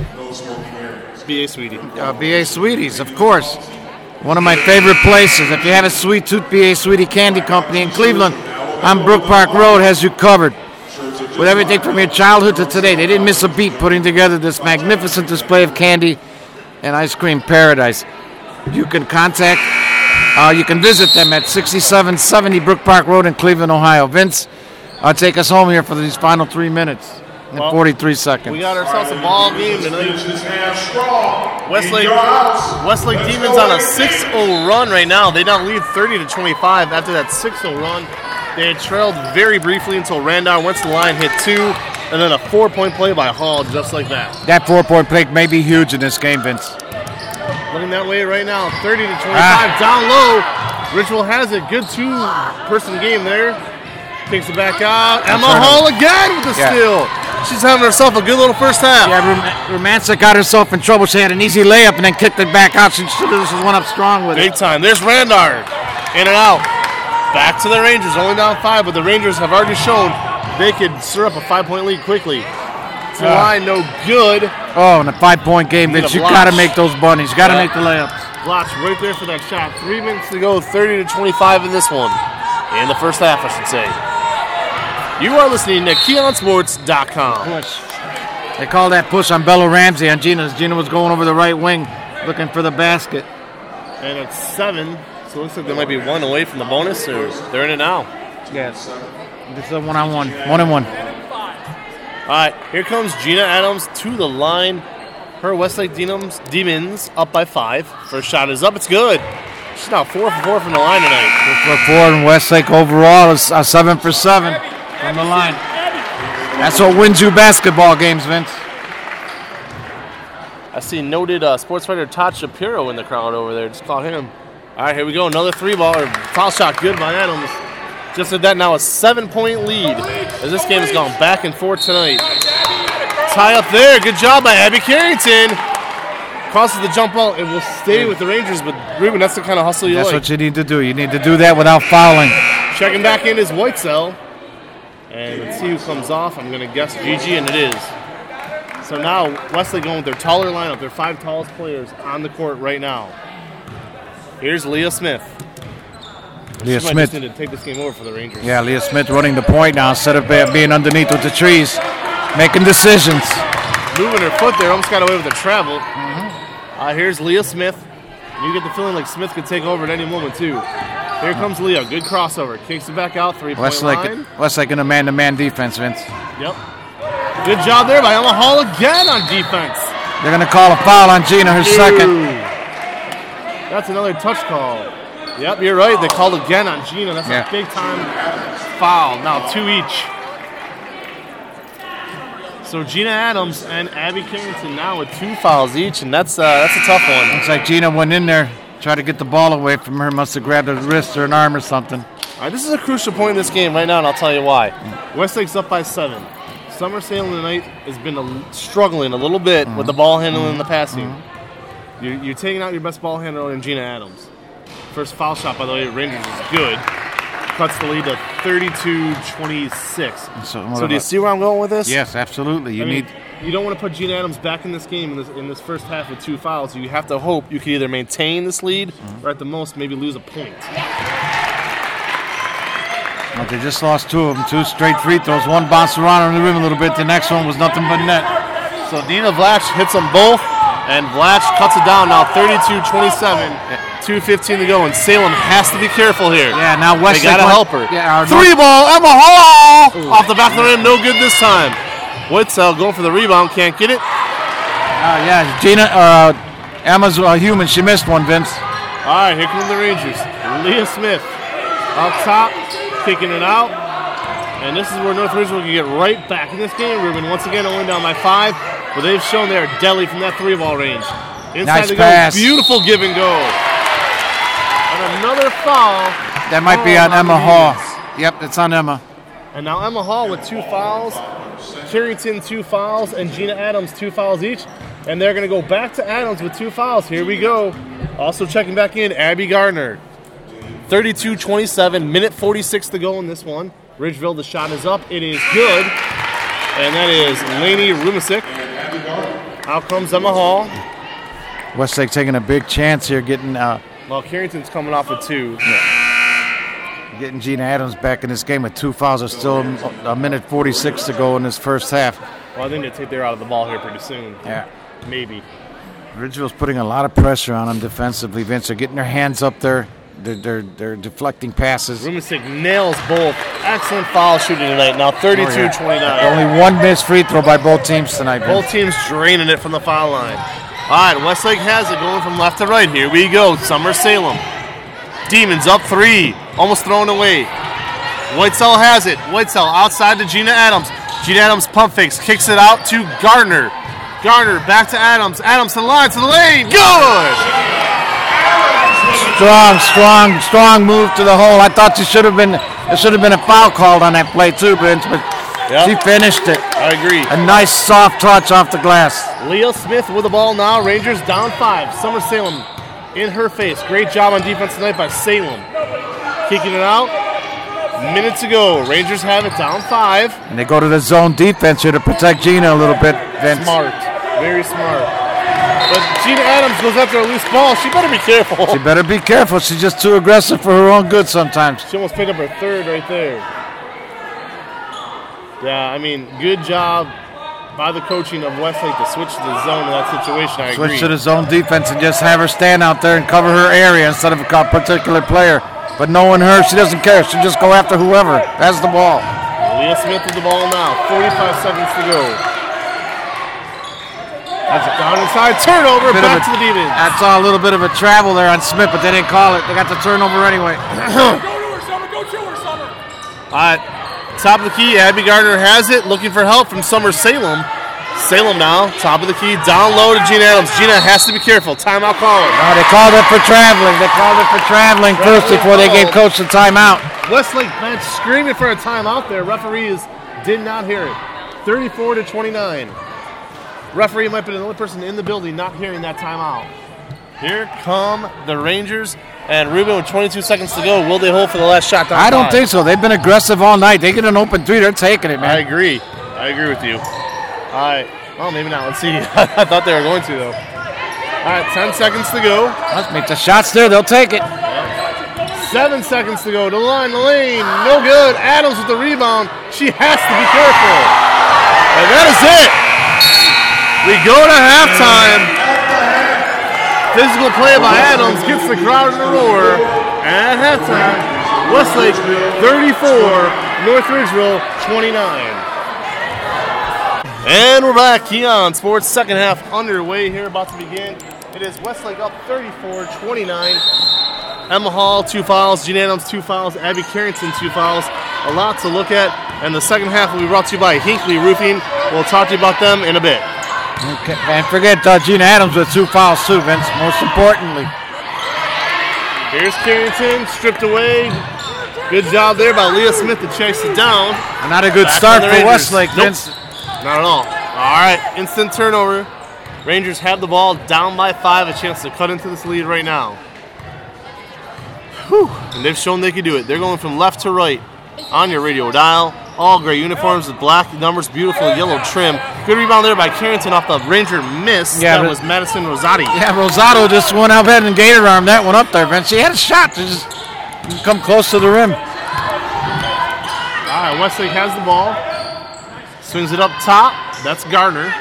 B A Sweeties. Uh, B A Sweeties, of course. One of my favorite places. If you have a sweet tooth, B A Sweetie Candy Company in Cleveland on Brook Park Road has you covered. With everything from your childhood to today, they didn't miss a beat putting together this magnificent display of candy and ice cream paradise. You can contact, uh, you can visit them at sixty-seven seventy Brook Park Road in Cleveland, Ohio. Vince, I'll take us home here for these final three minutes and well, forty-three seconds. We got ourselves a ball game tonight. Westlake, Westlake Demons on a six oh run right now. They now lead thirty to twenty-five after that six oh run. They had trailed very briefly until Randall went to the line, hit two, and then a four-point play by Hall just like that. That four-point play may be huge in this game, Vince. Looking that way right now, thirty to twenty-five, ah. down low. Ridgeville has a good two-person game there. Takes it back out. Emma Hall again with the yeah. steal. She's having herself a good little first half. Yeah, Rum- Rumancek got herself in trouble. She had an easy layup and then kicked it back out. She just went up strong with Big it. Big time. There's Randar. In and out. Back to the Rangers. Only down five, but the Rangers have already shown they could stir up a five-point lead quickly. To uh, line, no good. Oh, in a five-point game, bitch. You got to make those bunnies. You got to yeah. make the layups. Blotch right there for that shot. Three minutes to go, thirty to twenty-five in this one. In the first half, I should say. You are listening to Kee On Sports dot com. Push. They call that push on Bella Ramsey on Gina's. Gina was going over the right wing looking for the basket. And it's seven, so it looks like they might be one away from the bonus, or they're in it now. Yes. It's a one-on-one. One and one. All right, here comes Gina Adams to the line. Her Westlake Demons up by five. First shot is up. It's good. She's now four for four from the line tonight. Four for four, and Westlake overall is uh, seven for seven. From the line. That's what wins you basketball games, Vince. I see noted uh, sports writer Todd Shapiro in the crowd over there. Just caught him. All right, here we go. Another three-ball. Foul shot good by Adams. Just at that, now a seven-point lead as this game has gone back and forth tonight. Tie up there. Good job by Abby Carrington. Crosses the jump ball. It will stay with the Rangers, but, Ruben, that's the kind of hustle you that's like. That's what you need to do. You need to do that without fouling. Checking back in is Whitesell. And let's see who comes off. I'm going to guess Gigi, and it is. So now Wesley going with their taller lineup. Their five tallest players on the court right now. Here's Leah Smith. Leah she Smith. Might just need to take this game over for the Rangers. Yeah, Leah Smith running the point now instead of being underneath with the trees. Making decisions. Moving her foot there. Almost got away with the travel. Mm-hmm. Uh, here's Leah Smith. You get the feeling like Smith could take over at any moment, too. Here comes Leo. Good crossover. Kicks it back out. Three-point Westlake, line. Westlake in a man-to-man defense, Vince. Yep. Good job there by Emma Hall again on defense. They're going to call a foul on Gina, her Ew. second. That's another touch call. Yep, you're right. They called again on Gina. That's yeah. a big-time foul. Now two each. So Gina Adams and Abby Carrington now with two fouls each, and that's uh, that's a tough one. Looks like Gina went in there, tried to get the ball away from her. Must have grabbed her wrist or an arm or something. All right, this is a crucial point in this game right now, and I'll tell you why. Mm. Westlake's up by seven. Summer Salem tonight has been a, struggling a little bit mm-hmm. with the ball handling and the passing. Mm-hmm. You're, you're taking out your best ball handler in Gina Adams. First foul shot, by the way, Rangers is good. Cuts the lead to thirty-two twenty-six. So, so do you see where I'm going with this? Yes, absolutely. You I need. Mean, you don't want to put Gina Adams back in this game in this, in this first half with two fouls. So you have to hope you can either maintain this lead mm-hmm. or at the most maybe lose a point. Well, they just lost two of them, two straight free throws. One bounced around in the rim a little bit. The next one was nothing but net. So Nina Vlach hits them both, and Vlach cuts it down now, thirty-two twenty-seven, two fifteen to go, and Salem has to be careful here. Yeah, now Westlake. They got to help her. Yeah, Three North- ball, Emma Hall! Ooh. Off the back of the rim, no good this time. Whitesell going for the rebound, can't get it. Uh, yeah, Gina, uh, Emma's a human. She missed one, Vince. All right, here come the Rangers. Leah Smith up top, kicking it out, and this is where North Ridgeville can get right back in this game. Ruben once again only down by five, but they've shown they're deadly from that three-ball range. Inside nice the pass. Goal, beautiful give and go. And another foul. That might be on Emma Hall. Yep, it's on Emma. And now Emma Hall with two fouls, Carrington two fouls, and Gina Adams two fouls each, and they're going to go back to Adams with two fouls. Here we go. Also checking back in, Abby Gardner. thirty-two twenty-seven, minute forty-six to go in this one. Ridgeville, the shot is up. It is good. And that is Lainey Rumancek. Out comes Emma Hall. Westlake taking a big chance here, getting... Uh, well, Carrington's coming off with two. Yeah. Getting Gina Adams back in this game with two fouls. There's still a, a minute forty-six to go in this first half. Well, I think they take their out of the ball here pretty soon. Yeah. Maybe. Ridgeville's putting a lot of pressure on them defensively, Vince. They're getting their hands up there. They're, they're, they're deflecting passes. Rumancek nails both. Excellent foul shooting tonight. Now thirty-two twenty-nine. Oh, yeah. Only one missed free throw by both teams tonight. Vince. Both teams draining it from the foul line. All right, Westlake has it going from left to right. Here we go. Summer Salem. Demons up three. Almost thrown away. Whitesell has it. Whitesell outside to Gina Adams. Gina Adams pump fakes. Kicks it out to Gardner. Gardner back to Adams. Adams to the line, to the lane. Good! Strong, strong, strong move to the hole. I thought she should have been. There should have been a foul called on that play too, Vince, but yep. She finished it. I agree. A nice soft touch off the glass. Leah Smith with the ball now. Rangers down five. Summer Salem in her face. Great job on defense tonight by Salem. Kicking it out. Minutes ago, Rangers have it down five. And they go to the zone defense here to protect Gina a little bit, Vince. Smart, very smart. But Gina Adams goes after a loose ball. She better be careful. She better be careful. She's just too aggressive for her own good sometimes. She almost picked up her third right there. Yeah, I mean, good job by the coaching of Westlake to switch to the zone in that situation. I agree. Switch to the zone defense and just have her stand out there and cover her area instead of a particular player. But knowing her, she doesn't care. She'll just go after whoever has the ball. Leah Smith with the ball now. forty-five seconds to go. That's a down inside turnover, back a, to the Demons. I saw a little bit of a travel there on Smith, but they didn't call it. They got the turnover anyway. Go to her, Summer. Go to her, Summer. All right, top of the key, Abby Gardner has it, looking for help from Summer Salem. Salem now, top of the key, down low to Gina Adams. Gina has to be careful. Timeout calling. No, they called it for traveling. They called it for traveling first before they gave coach the timeout. Westlake bench screaming for a timeout there. Referees did not hear it. thirty-four to twenty-nine. Referee might be the only person in the building not hearing that timeout. Here come the Rangers, and Ruben with twenty-two seconds to go. Will they hold for the last shot? I don't think so. They've been aggressive all night. They get an open three. They're taking it, man. I agree. I agree with you. All right. Well, maybe not. Let's see. I thought they were going to, though. All right, ten seconds to go. Let's make the shots there. They'll take it. Seven seconds to go. To the line, the lane. No good. Adams with the rebound. She has to be careful. And that is it. We go to halftime. Physical play by Adams gets the crowd in a roar. And at halftime, Westlake thirty-four, North Ridgeville twenty-nine. And we're back. KEEonSports second half underway here, about to begin. It is Westlake up thirty-four twenty-nine. Emma Hall, two fouls. Gina Adams, two fouls. Abby Carrington, two fouls. A lot to look at. And the second half will be brought to you by Hinckley Roofing. We'll talk to you about them in a bit. Okay. And forget uh, Gina Adams with two fouls too, Vince, most importantly. Here's Carrington, stripped away. Good job there by Leah Smith to chase it down. Not a good Back start for Westlake, nope. Vince. Not at all. All right, instant turnover. Rangers have the ball down by five, a chance to cut into this lead right now. Whew. And they've shown they can do it. They're going from left to right on your radio dial. All gray uniforms with black numbers, beautiful yellow trim. Good rebound there by Carrington off the Ranger miss. Yeah, that was Madison Rosado. Yeah, Rosado just went up ahead and gator armed that one up there, Vince. She had a shot to just come close to the rim. All right, Westlake has the ball. Swings it up top. That's Gardner.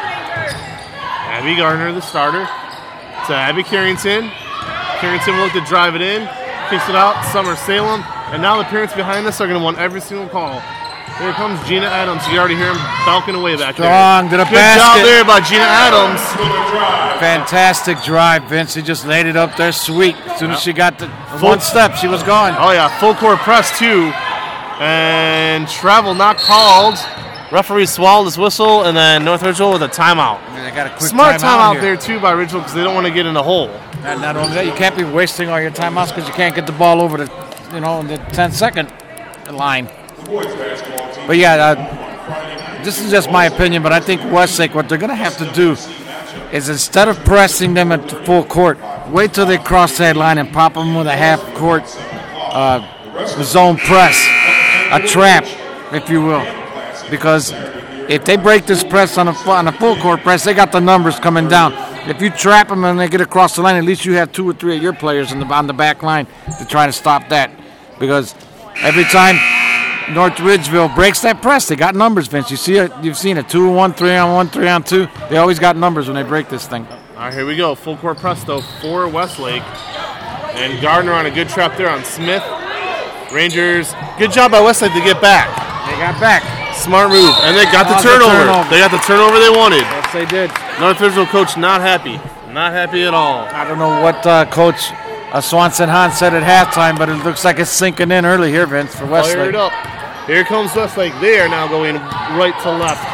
Abby Gardner, the starter. To Abby Carrington. Carrington will look to drive it in. Kicks it out. Summer Salem. And now the parents behind us are going to want every single call. Here comes Gina Adams. You already hear him falcon away back Strong, there. Strong to the Good basket. Good job there by Gina Adams. Fantastic drive, Vince. She just laid it up there sweet. As soon yeah. as she got the full one step, she was gone. Oh, yeah. Full court press, too. And travel not called. Referee swallowed his whistle, and then North Ridgeville with a timeout. And they got a quick Smart timeout, timeout there, too, by Ridgeville because they don't want to get in the hole. And not only that, you can't be wasting all your timeouts because you can't get the ball over the, you know, the ten-second line. But, yeah, uh, this is just my opinion, but I think Westlake, what they're going to have to do is instead of pressing them at the full court, wait till they cross that line and pop them with a half-court uh, zone press, a trap, if you will. Because if they break this press on a, on a full-court press, they got the numbers coming down. If you trap them and they get across the line, at least you have two or three of your players on the, on the back line to try to stop that. Because every time North Ridgeville breaks that press, they got numbers, Vince. You see it, you've seen it. Two on one, three on one, three on two. They always got numbers when they break this thing. All right, here we go. Full court press, though, for Westlake. And Gardner on a good trap there on Smith. Rangers, good job by Westlake to get back. They got back. Smart move. And they got oh, the, turnover. the turnover. They got the turnover they wanted. Yes, they did. North Ridgeville coach not happy. Not happy at all. I don't know what uh, Coach uh, Swanson-Hahn said at halftime, but it looks like it's sinking in early here, Vince, for Westlake. Fired up. Here comes Westlake. They are now going right to left.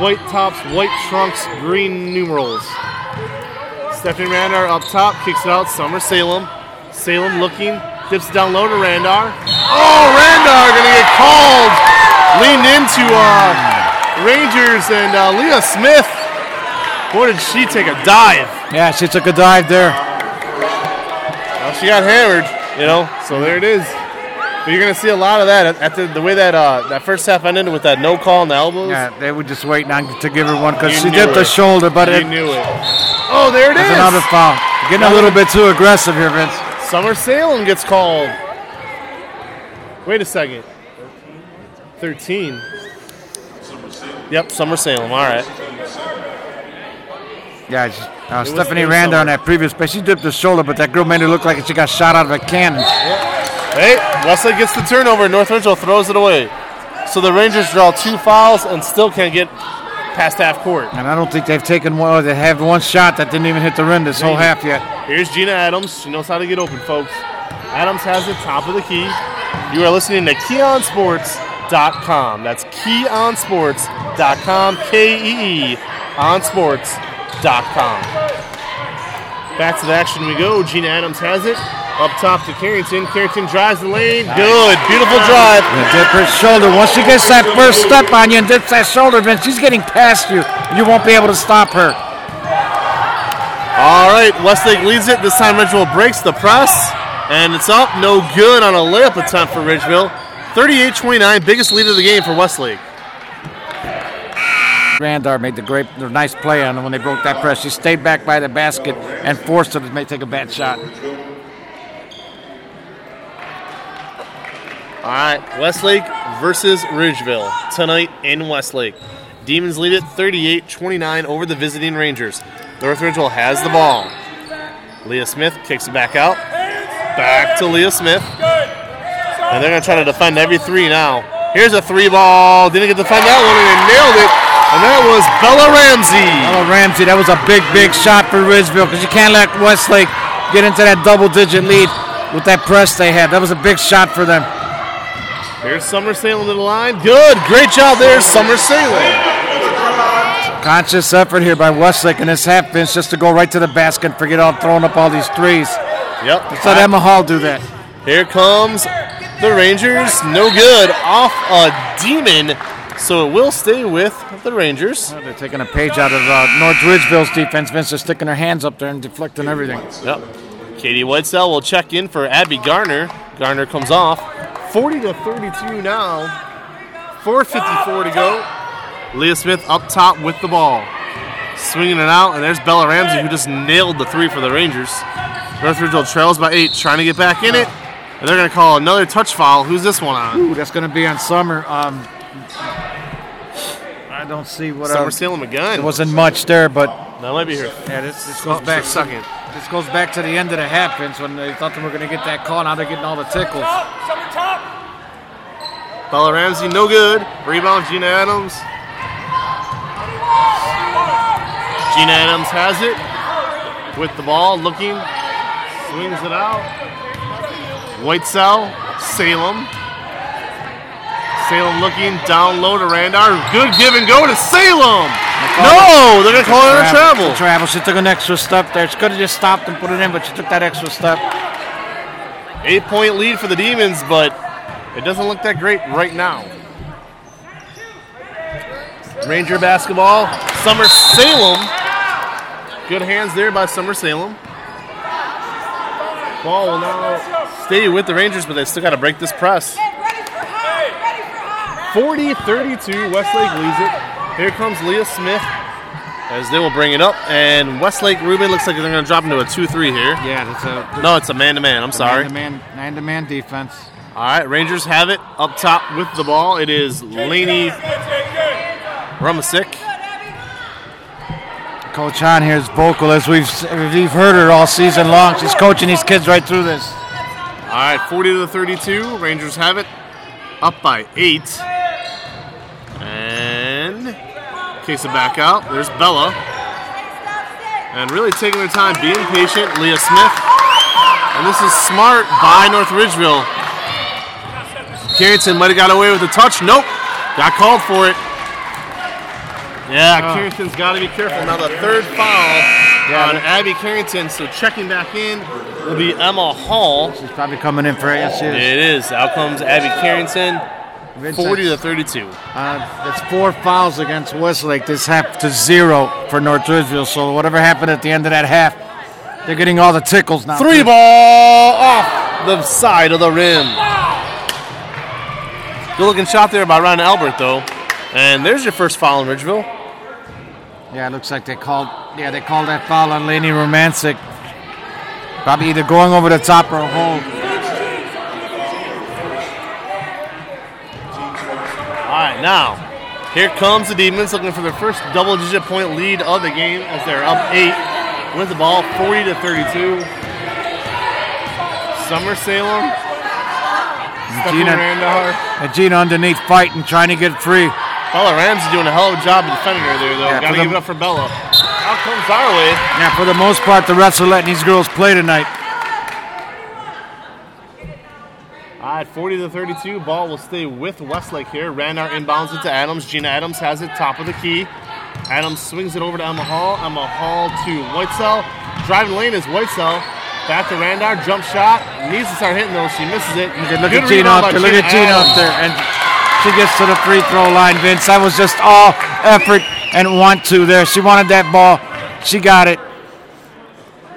White tops, white trunks, green numerals. Stephanie Randar up top, kicks it out. Summer Salem. Salem looking, dips down low to Randar. Oh, Randar going to get called. Leaned into uh, Rangers and uh, Leah Smith. Boy, did she take a dive. Yeah, she took a dive there. Well, she got hammered, you know, so there it is. But you're going to see a lot of that. After the way that uh, that first half ended with that no call on the elbows. Yeah, they were just waiting on to give her one because she dipped the shoulder. But it, knew it. Oh, there it is. Another foul. Getting a little bit too aggressive here, Vince. Summer Salem gets called. Wait a second. thirteen. Yep, Summer Salem. All right. Yeah, uh, Stephanie Randall on that previous play. She dipped her shoulder, but that girl made it look like she got shot out of a cannon. Yep. Hey, Westlake gets the turnover. North Ridgeville throws it away. So the Rangers draw two fouls and still can't get past half court. And I don't think they've taken one. Or they have one shot that didn't even hit the rim this whole half yet. Here's Gina Adams. She knows how to get open, folks. Adams has the top of the key. You are listening to Kee on Sports dot com. That's Kee on Sports dot com, K E E on sports dot com. Back to the action we go. Gina Adams has it. Up top to Carrington. Carrington drives the lane. Good. Beautiful drive. Dip her shoulder. Once she gets that first step on you and dips that shoulder, Vince, she's getting past you. You won't be able to stop her. All right. Westlake leads it. This time Ridgeville breaks the press. And it's up. No good on a layup attempt for Ridgeville. thirty-eight twenty-nine, biggest lead of the game for Westlake. Randar made the great, the nice play on them when they broke that press. She stayed back by the basket and forced her to take a bad shot. All right, Westlake versus Ridgeville tonight in Westlake. Demons lead it thirty-eight twenty-nine over the visiting Rangers. North Ridgeville has the ball. Leah Smith kicks it back out. Back to Leah Smith. And they're going to try to defend every three now. Here's a three ball. Didn't get to defend that one, and they nailed it. And that was Bella Ramsey. Bella Ramsey, that was a big, big shot for Ridgeville because you can't let Westlake get into that double-digit lead with that press they had. That was a big shot for them. There's Summer Salem to the line. Good. Great job there, Summer Salem. Conscious effort here by Westlake in this half bench just to go right to the basket and forget all throwing up all these threes. Yep. Let's let Emma Hall do that. Here comes the Rangers. No good. Off a demon. So it will stay with the Rangers. Well, they're taking a page out of uh, North Ridgeville's defense. Vince is sticking her hands up there and deflecting everything. Yep. Katie Whitesell will check in for Abby Gardner. Gardner comes off. forty to thirty-two now. four fifty-four to go. Leah Smith up top with the ball. Swinging it out, and there's Bella Ramsey who just nailed the three for the Rangers. North Ridgeville trails by eight, trying to get back in it. And they're going to call another touch foul. Who's this one on? Ooh, that's going to be on Summer. Um... I don't see what Summer Salem again. It wasn't much there, but that might be here. Yeah, this, this goes oh, back. Second. This goes back to the end of the half, Vince, when they thought they were going to get that call. Now they're getting all the tickles. Summer top. Bella Ramsey, no good. Rebound, Gina Adams. Gina Adams has it with the ball, looking, swings it out. Whitesell, Salem. Salem looking down low to Randar. Good give and go to Salem. No, they're going to call it a travel. It's a travel. She took an extra step there. She could have just stopped and put it in, but she took that extra step. Eight-point lead for the Demons, but it doesn't look that great right now. Ranger basketball. Summer Salem. Good hands there by Summer Salem. Ball will now stay with the Rangers, but they still got to break this press. forty thirty-two, Westlake leads it. Here comes Leah Smith as they will bring it up. And Westlake, Ruben, looks like they're going to drop into a two three here. Yeah, that's a... No, it's a man-to-man. I'm sorry. Man-to-man, man-to-man defense. All right, Rangers have it up top with the ball. It is Lainey Rumancek. Coach Hahn here is vocal, as we've, we've heard her all season long. She's coaching these kids right through this. All right, forty to thirty-two. Rangers have it up by eight. And Kesa back out. There's Bella. And really taking their time, being patient, Leah Smith. And this is smart by North Ridgeville. Carrington might have got away with a touch. Nope. Got called for it. Yeah, oh. Carrington's got to be careful. Now the third foul yeah. on Abby Carrington. So checking back in will be Emma Hall. She's probably coming in for it. Yes, she is. It is. Out comes Abby Carrington. Vincent, forty to thirty-two. Uh, it's four fouls against Westlake. This half to zero for North Ridgeville. So whatever happened at the end of that half, they're getting all the tickles now. Three ball off the side of the rim. Good looking shot there by Ryan Albert, though. And there's your first foul in Ridgeville. Yeah, it looks like they called. Yeah, they called that foul on Lainey Rumancek. Probably either going over the top or a hold. All right, now, here comes the Demons looking for their first double-digit point lead of the game as they're up eight with the ball, forty to thirty-two. Summer Salem. Gina, Gina underneath fighting, trying to get free. Bella Ramsey doing a hell of a job defending her there, though. Yeah, Got to give it up for Bella. Out comes our way. Yeah, for the most part, the refs are letting these girls play tonight. All right, forty to thirty-two. Ball will stay with Westlake here. Randar inbounds it to Adams. Gina Adams has it top of the key. Adams swings it over to Emma Hall. Emma Hall to Whitesell. Driving lane is Whitesell. Back to Randar. Jump shot. Needs to start hitting, though. She misses it. Look at Gina up there. Look at Gina up there. And she gets to the free throw line, Vince. That was just all effort and want to there. She wanted that ball. She got it.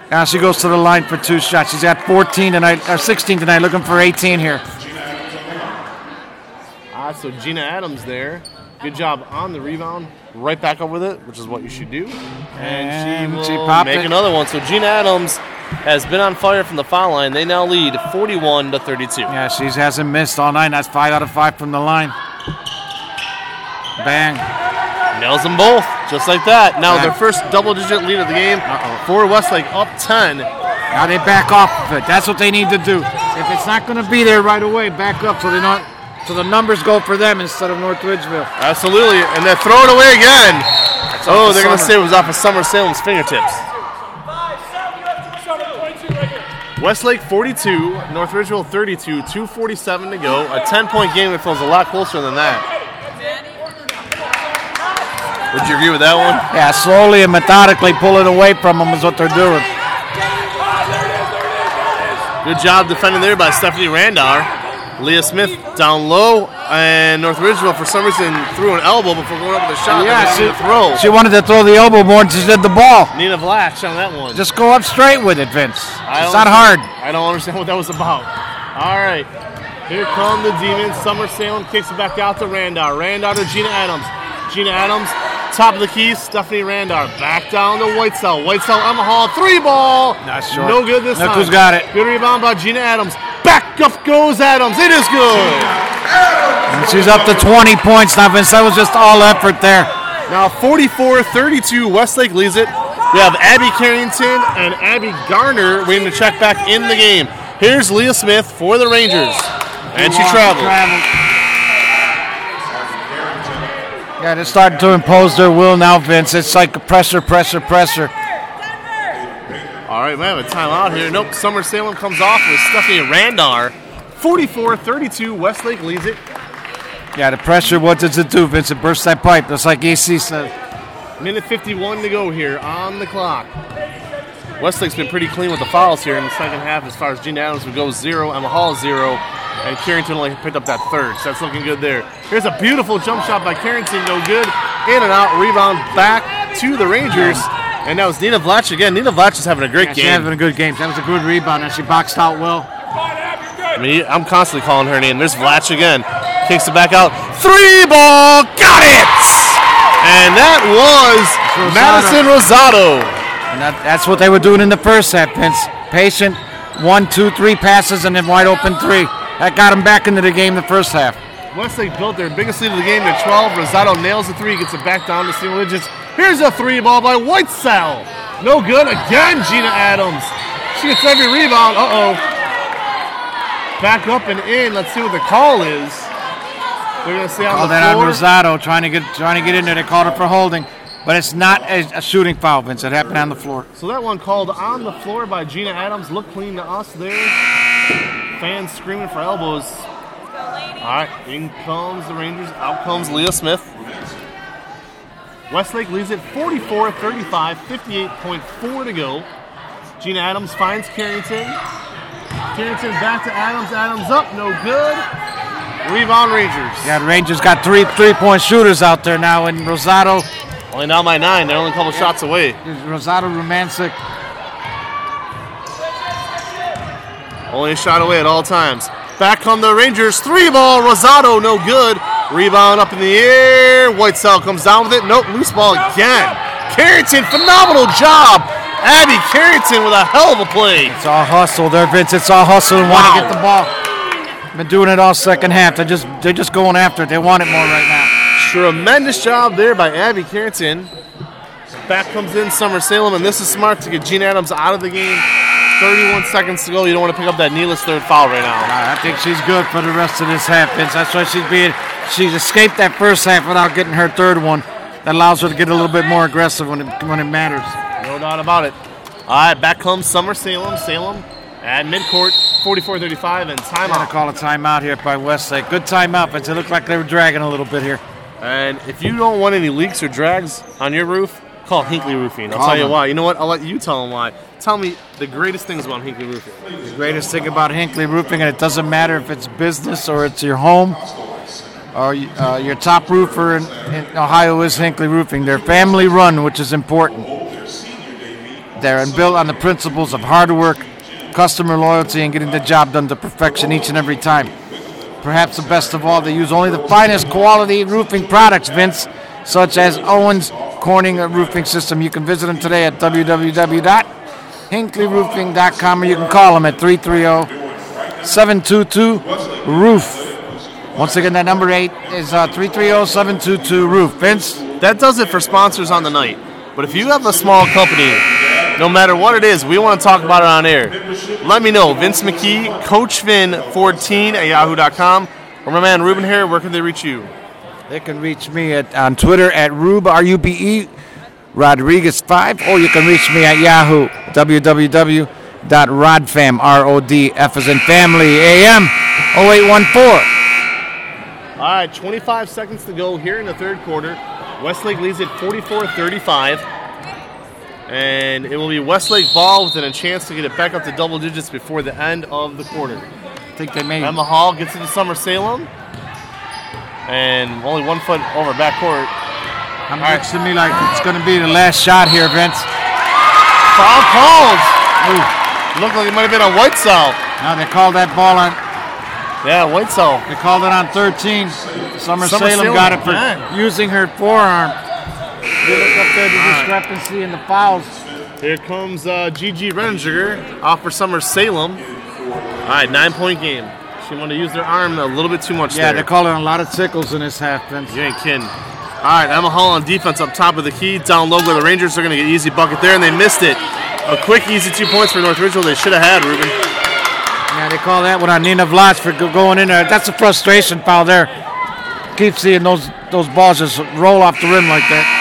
Now she goes to the line for two shots. She's at fourteen tonight, or sixteen tonight, looking for eighteen here. Ah, so Gina Adams there. Good job on the rebound. Right back up with it, which is what you should do. And, and she will she popped make it. Another one. So Gina Adams has been on fire from the foul line. They now lead forty-one to thirty-two. Yeah, she hasn't missed all night. That's five out of five from the line. Bang. Nails them both, just like that. Now their first double-digit lead of the game. Uh-oh. For Westlake, up ten. Now they back off of it. That's what they need to do. If it's not going to be there right away, back up so they're not So the numbers go for them instead of North Ridgeville. Absolutely. And they throw it away again. That's oh, they're going to say it was off of Summer Salem's fingertips. Westlake forty-two, North Ridgeville thirty-two, two forty-seven to go. A ten-point game that feels a lot closer than that. Would you agree with that one? Yeah, slowly and methodically pull it away from them is what they're doing. Good job defending there by Stephanie Randolph. Leah Smith down low, and North Ridgeville for some reason threw an elbow before going up with a shot. Yeah, she, throw. she wanted to throw the elbow more than she did the ball. Nina Vlach on that one. Just go up straight with it, Vince. It's not hard. I don't understand what that was about. All right, here come the Demons. Summer Salem kicks it back out to Randolph. Randolph to Gina Adams. Gina Adams. Top of the key, Stephanie Randar back down to Whitesell. Whitesell, Emma Hall, three ball. Not sure. No good this Look time. Who's got it. Good rebound by Gina Adams. Back up goes Adams. It is good. And she's up to twenty points now, Vince. That was just all effort there. Now forty-four thirty-two, Westlake leads it. We have Abby Carrington and Abby Gardner waiting to check back in the game. Here's Leah Smith for the Rangers. And she travels. Yeah, they're starting to impose their will now, Vince. It's like pressure, pressure, pressure. All right, we have a timeout here. Nope, Summer Salem comes off with Stephanie Randar. forty-four thirty-two, Westlake leads it. Yeah, the pressure, what does it do, Vince? It bursts that pipe, just like A C says. Minute fifty-one to go here on the clock. Westlake's been pretty clean with the fouls here in the second half as far as Gina Adams would go zero, Emma Hall zero. And Carrington only picked up that third, so that's looking good there. Here's a beautiful jump shot by Carrington, no good. In and out, rebound back to the Rangers. And that was Nina Vlach again. Nina Vlach is having a great yeah, game. She's having a good game. That was a good rebound, and she boxed out well. I mean, I'm constantly calling her name. There's Vlach again. Kicks it back out. Three ball, got it! And that was Rosado. Madison Rosado. And that, that's what they were doing in the first half, Vince. Patient, one, two, three passes, and then wide open three. That got them back into the game the first half. Westlake built their biggest lead of the game to twelve. Rosado nails the three, gets it back down to single digits. Here's a three ball by Whitesell. No good again, Gina Adams. She gets every rebound. Uh-oh. Back up and in. Let's see what the call is. They're going to see out on the floor. Call that on Rosado, trying to get trying to get in there. They called it for holding. But it's not a, a shooting foul, Vince. It happened on the floor. So that one called on the floor by Gina Adams. Looked clean to us there. Fans screaming for elbows. All right, in comes the Rangers. Out comes Leah Smith. Westlake leads it forty-four thirty-five, fifty-eight point four to go. Gina Adams finds Carrington. Carrington back to Adams. Adams up, no good. Rebound Rangers. Yeah, the Rangers got three three-point shooters out there now, and Rosado. Only down by nine. They're only a couple yeah. shots away. Rosado Rumancek. Only a shot away at all times. Back come the Rangers. Three ball. Rosado, no good. Rebound up in the air. Whitesell comes down with it. Nope, loose ball again. Carrington, phenomenal job. Abby Carrington with a hell of a play. It's all hustle there, Vince. It's all hustle and wow. want to get the ball. Been doing it all second half. They're just, they're just going after it. They want it more right now. Tremendous job there by Abby Carrington. Back comes in Summer Salem, and this is smart to get Gene Adams out of the game. thirty-one seconds to go. You don't want to pick up that needless third foul right now. I think she's good for the rest of this half, Vince. That's why she's being. She's escaped that first half without getting her third one. That allows her to get a little bit more aggressive when it when it matters. No doubt about it. All right, back comes Summer Salem. Salem at midcourt, forty-four thirty-five, and timeout. I'm going to call a timeout here by Westlake. Good timeout, Vince. It looked like they were dragging a little bit here. And if you don't want any leaks or drags on your roof, call Hinckley Roofing. I'll call tell you them. why. You know what? I'll let you tell them why. Tell me the greatest things about Hinckley Roofing. The greatest thing about Hinckley Roofing, and it doesn't matter if it's business or it's your home, or uh, your top roofer in, in Ohio is Hinckley Roofing. They're family run, which is important. They're built on the principles of hard work, customer loyalty, and getting the job done to perfection each and every time. Perhaps the best of all, they use only the finest quality roofing products, Vince, such as Owens Corning Roofing System. You can visit them today at w w w dot hinckley roofing dot com, or you can call them at three three zero, seven two two, R O O F. Once again, that number eight is uh, three three zero, seven two two, R O O F. Vince? That does it for sponsors on the night. But if you have a small company, no matter what it is, we want to talk about it on air. Let me know. Vince McKee, Coach Vin fourteen at yahoo dot com. Well, my man Ruben here, where can they reach you? They can reach me at, on Twitter at Rube, R U B E, Rodriguez five, or you can reach me at Yahoo, w w w dot rodfam, R O D F as in family, A M, oh eight one four. All right, twenty-five seconds to go here in the third quarter. Westlake leads at forty-four thirty-five. And it will be Westlake ball within a chance to get it back up to double digits before the end of the quarter. I think they made it. Emma Hall gets into Summer Salem. And only one foot over backcourt. I'm looks to me like it's going to be the last shot here, Vince. Foul called. Ooh. Looked like it might have been a Whitesell. No, they called that ball on. Yeah, Whitesell. They called it on thirteen. Summer, Summer Salem, Salem got it for man. using her forearm. They look up there to the discrepancy in the fouls. Here comes uh, Gigi Renninger off for Summer Salem. All right, nine-point game. She wanted to use their arm a little bit too much yeah, there. Yeah, they're calling a lot of tickles in this half, Vince. You ain't kidding. All right, Emma Hall on defense up top of the key. Down low where the Rangers are going to get an easy bucket there, and they missed it. A quick, easy two points for North Ridgeville. They should have had, Ruben. Yeah, they call that one on Nina Vlach for going in there. That's a frustration foul there. Keep seeing those those balls just roll off the rim like that.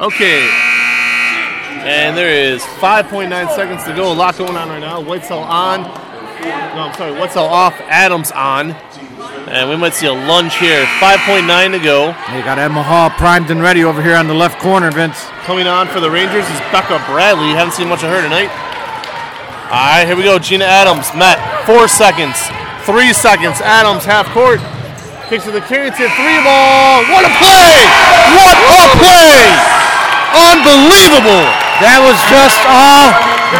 Okay. And there is five point nine seconds to go. A lot going on right now. Whitesell on. No, I'm sorry. Whitesell off. Adams on. And we might see a lunge here. five point nine to go. You got Emma Hall primed and ready over here on the left corner, Vince. Coming on for the Rangers is Becca Bradley. You haven't seen much of her tonight. All right, here we go. Gina Adams met. Four seconds. Three seconds. Adams half court. Kicks to the Carrington. Three ball. What a play! What a play! Unbelievable! That was just all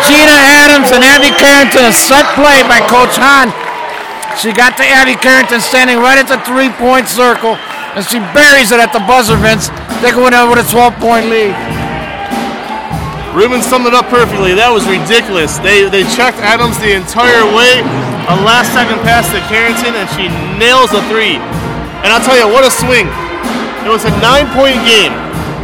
Gina Adams and Abby Carrington. A set play by Coach Hahn. She got to Abby Carrington standing right at the three-point circle, and she buries it at the buzzer, Vince. They go in with a twelve-point lead. Ruben summed it up perfectly. That was ridiculous. They they checked Adams the entire way. A last-second pass to Carrington, and she nails a three. And I'll tell you, what a swing. It was a nine-point game.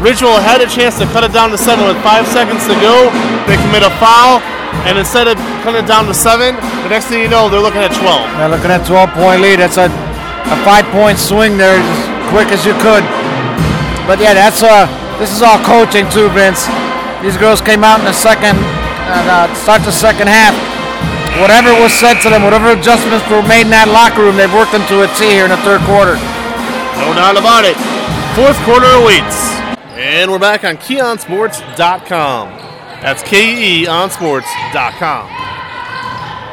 Ridgeville had a chance to cut it down to seven with five seconds to go. They commit a foul, and instead of cutting it down to seven, the next thing you know, they're looking at twelve. They're looking at twelve-point lead. That's a, a five-point swing there as quick as you could. But, yeah, that's uh, this is all coaching too, Vince. These girls came out in the second, uh, start the second half. Whatever was said to them, whatever adjustments were made in that locker room, they've worked them to a T here in the third quarter. No doubt about it. Fourth quarter awaits. And we're back on Kee on Sports dot com. That's K E E on Sports dot com.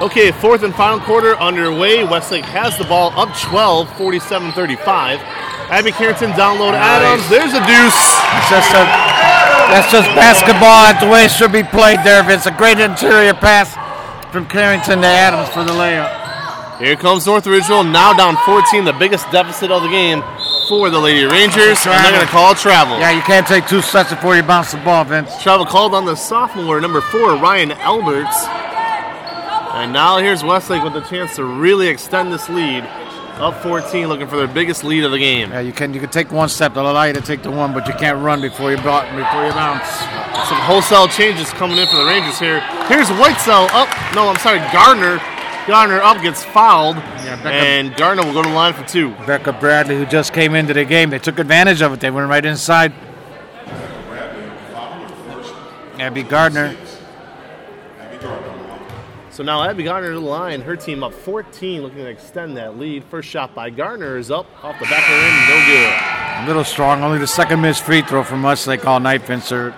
Okay, fourth and final quarter underway. Westlake has the ball up twelve, forty-seven thirty-five. Abby Carrington down low to Adams. There's a deuce. It's just a, that's just basketball. That's the way it should be played there. It's a great interior pass from Carrington to Adams for the layup. Here comes North Ridgeville, now down fourteen, the biggest deficit of the game for the Lady Rangers, and they're going to call travel. Yeah, you can't take two sets before you bounce the ball, Vince. Travel called on the sophomore, number four, Ryan Albert. And now here's Westlake with a chance to really extend this lead. Up fourteen, looking for their biggest lead of the game. Yeah, you can you can take one step. They'll allow you to take the one, but you can't run before you brought, before you bounce. Some wholesale changes coming in for the Rangers here. Here's Whitesell up. No, I'm sorry, Gardner. Gardner up, gets fouled, yeah, Becca, and Gardner will go to the line for two. Becca Bradley, who just came into the game, they took advantage of it. They went right inside. Abby Gardner. So now Abby Gardner to the line, her team up fourteen, looking to extend that lead. First shot by Gardner is up, off the back of the rim, no good. A little strong, only the second missed free throw from Westlake all night, Vincer.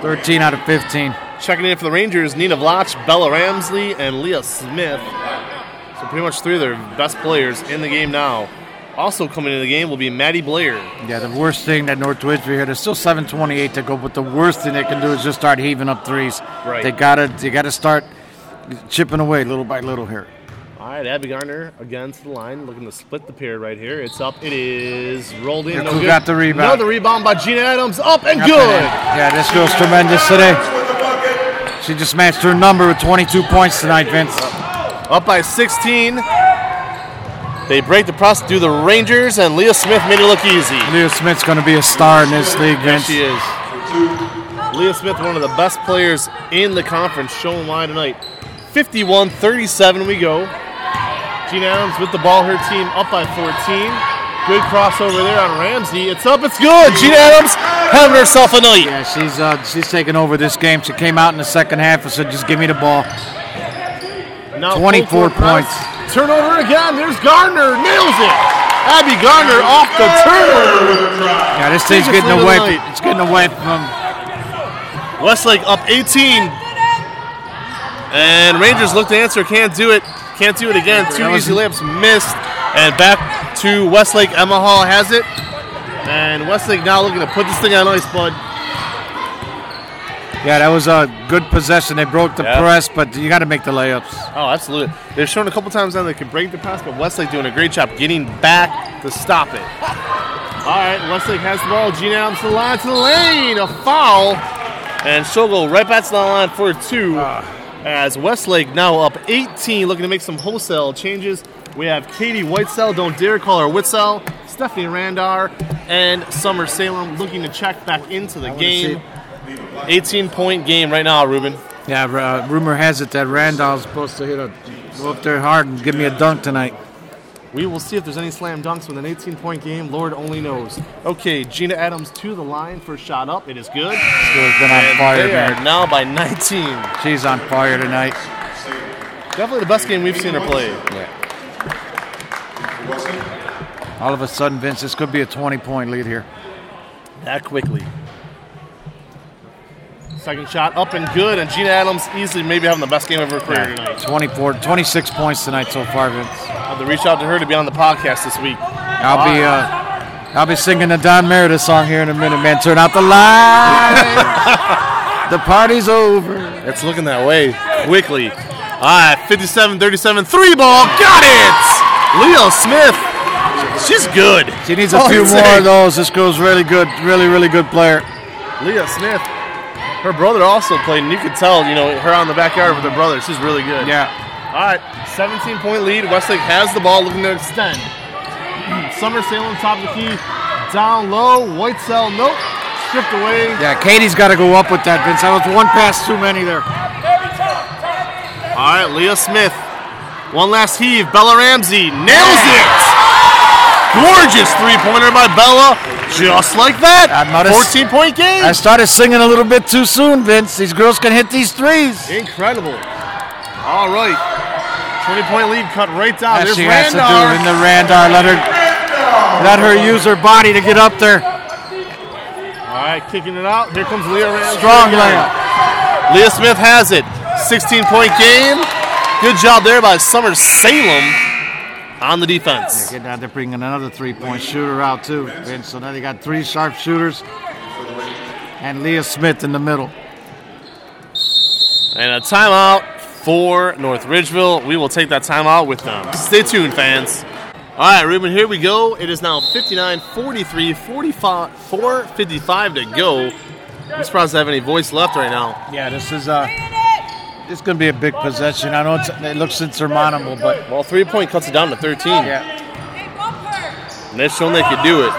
thirteen out of fifteen. Checking in for the Rangers, Nina Vlach, Bella Ramsley, and Leah Smith. So pretty much three of their best players in the game now. Also coming into the game will be Maddie Blair. Yeah, the worst thing that North Ridgeville here, there's still seven twenty-eight to go, but the worst thing they can do is just start heaving up threes. Right. They gotta they gotta start chipping away little by little here. All right, Abby Gardner again to the line, looking to split the pair right here. It's up. It is rolled in. Look no who good. got the rebound. Another rebound by Gina Adams. Up and up good. And yeah, this girl's tremendous today. She just matched her number with twenty-two points tonight, Vince. Up by sixteen. They break the press, do the Rangers, and Leah Smith made it look easy. Leah Smith's going to be a star in this league, Vince. Yes, she is. Leah Smith, one of the best players in the conference, showing why tonight. fifty-one thirty-seven we go. Gina Adams with the ball, her team up by fourteen. Good crossover there on Ramsey. It's up, it's good. Gina Adams having herself a night. Yeah, she's uh, she's taking over this game. She came out in the second half and said, just give me the ball. Now twenty-four points. Turnover again. There's Gardner. Nails it. Abby Gardner off the turnover. Yeah, this thing's getting away. It's getting away from Westlake up eighteen. And Rangers look to answer. Can't do it. Can't do it again. Two easy layups missed. And back to Westlake. Emma Hall has it. And Westlake now looking to put this thing on ice, bud. Yeah, that was a good possession. They broke the yeah. press, but you got to make the layups. Oh, absolutely. They've shown a couple times now they can break the pass, but Westlake doing a great job getting back to stop it. All right, Westlake has the ball. Gina Adams to the line, to the lane. A foul. And she'll go right back to the line for a two. Uh, as Westlake now up eighteen, looking to make some wholesale changes. We have Katie Whitesell, don't dare call her Whitsell, Stephanie Randar, and Summer Salem looking to check back into the game. eighteen-point game right now, Ruben. Yeah, uh, rumor has it that Randall's supposed to hit a, go up there hard and give me a dunk tonight. We will see if there's any slam dunks with an eighteen-point game. Lord only knows. Okay, Gina Adams to the line for a shot up. It is good. She has been on and fire there. Now by nineteen. She's on fire tonight. Definitely the best game we've seen her play. Yeah. All of a sudden, Vince, this could be a twenty-point lead here. That quickly. Second shot up and good, and Gina Adams easily maybe having the best game of her career yeah. tonight. twenty-four, twenty-six points tonight so far, Vince. I'll have to reach out to her to be on the podcast this week. I'll wow. be uh, I'll be singing the Don Meredith song here in a minute, man. Turn out the light. The party's over. It's looking that way quickly. All right, fifty-seven thirty-seven, three ball. Got it! Leah Smith. She's good. She needs a oh, few more of those. This girl's really good, really, really good player. Leah Smith. Her brother also played, and you could tell, you know, her on the backyard with her brother. She's really good. Yeah. All right, seventeen-point lead. Westlake has the ball, looking to extend. Summer Salem, top of the key, down low. Whitesell, nope, stripped away. Yeah, Katie's got to go up with that, Vince. That was one pass too many there. All right, Leah Smith. One last heave. Bella Ramsey nails it. Gorgeous three-pointer by Bella. Just like that, fourteen-point game. I started singing a little bit too soon, Vince. These girls can hit these threes. Incredible. All right. twenty-point lead cut right down. That's There's she has to do in the Randar. Let her, let her use her body to get up there. All right, kicking it out. Here comes Leah Randar. Strong layup. Leah Smith has it. sixteen-point game. Good job there by Summer Salem. On the defense. They're getting out there, bringing another three-point shooter out, too, Vince. So now they got three sharp shooters and Leah Smith in the middle. And a timeout for North Ridgeville. We will take that timeout with them. Stay tuned, fans. All right, Ruben, here we go. It is now fifty-nine forty-three, forty-five, four fifty-five to go. I'm surprised I have any voice left right now. Yeah, this is... Uh, It's going to be a big possession. I know it's, it looks insurmountable, but... Well, three-point cuts it down to thirteen. Yeah. And they've shown they could do it.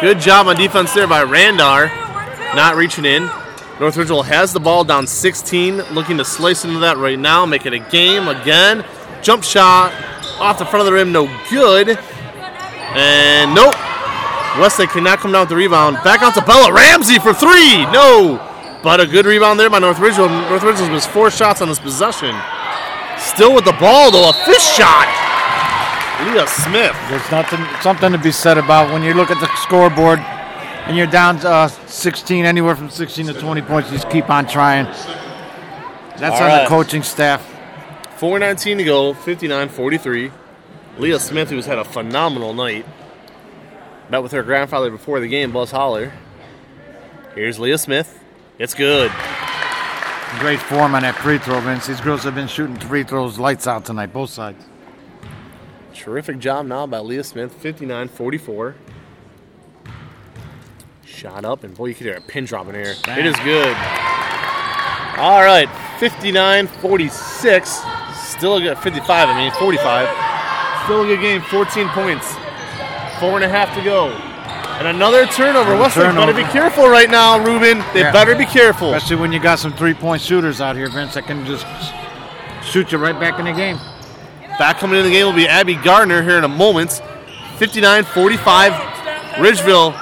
Good job on defense there by Randar. Not reaching in. North Ridgeville has the ball down sixteen, looking to slice into that right now, make it a game again. Jump shot off the front of the rim, no good. And nope. Westlake cannot come down with the rebound. Back out to Bella Ramsey for three. No. But a good rebound there by North Ridgeville. North Ridgeville missed four shots on this possession. Still with the ball, though. A fish shot. Leah Smith. There's nothing, something to be said about when you look at the scoreboard and you're down uh, sixteen, anywhere from sixteen to twenty points. You just keep on trying. That's on the coaching staff. four nineteen to go, fifty-nine forty-three. Leah Smith, who's had a phenomenal night. Met with her grandfather before the game, Buzz Holler. Here's Leah Smith. It's good. Great form on that free throw, Vince. These girls have been shooting free throws lights out tonight, both sides. Terrific job now by Leah Smith, fifty-nine forty-four. Shot up, and boy, you could hear a pin drop in here. Damn. It is good. All right, fifty-nine forty-six. Still a good fifty-five, I mean, forty-five. Still a good game, fourteen points. Four and a half to go. And another turnover. And Westlake turnover. Better be careful right now, Ruben. They yeah. better be careful. Especially when you got some three-point shooters out here, Vince, that can just shoot you right back in the game. Back coming into the game will be Abby Gardner here in a moment. fifty-nine forty-five, Ridgeville.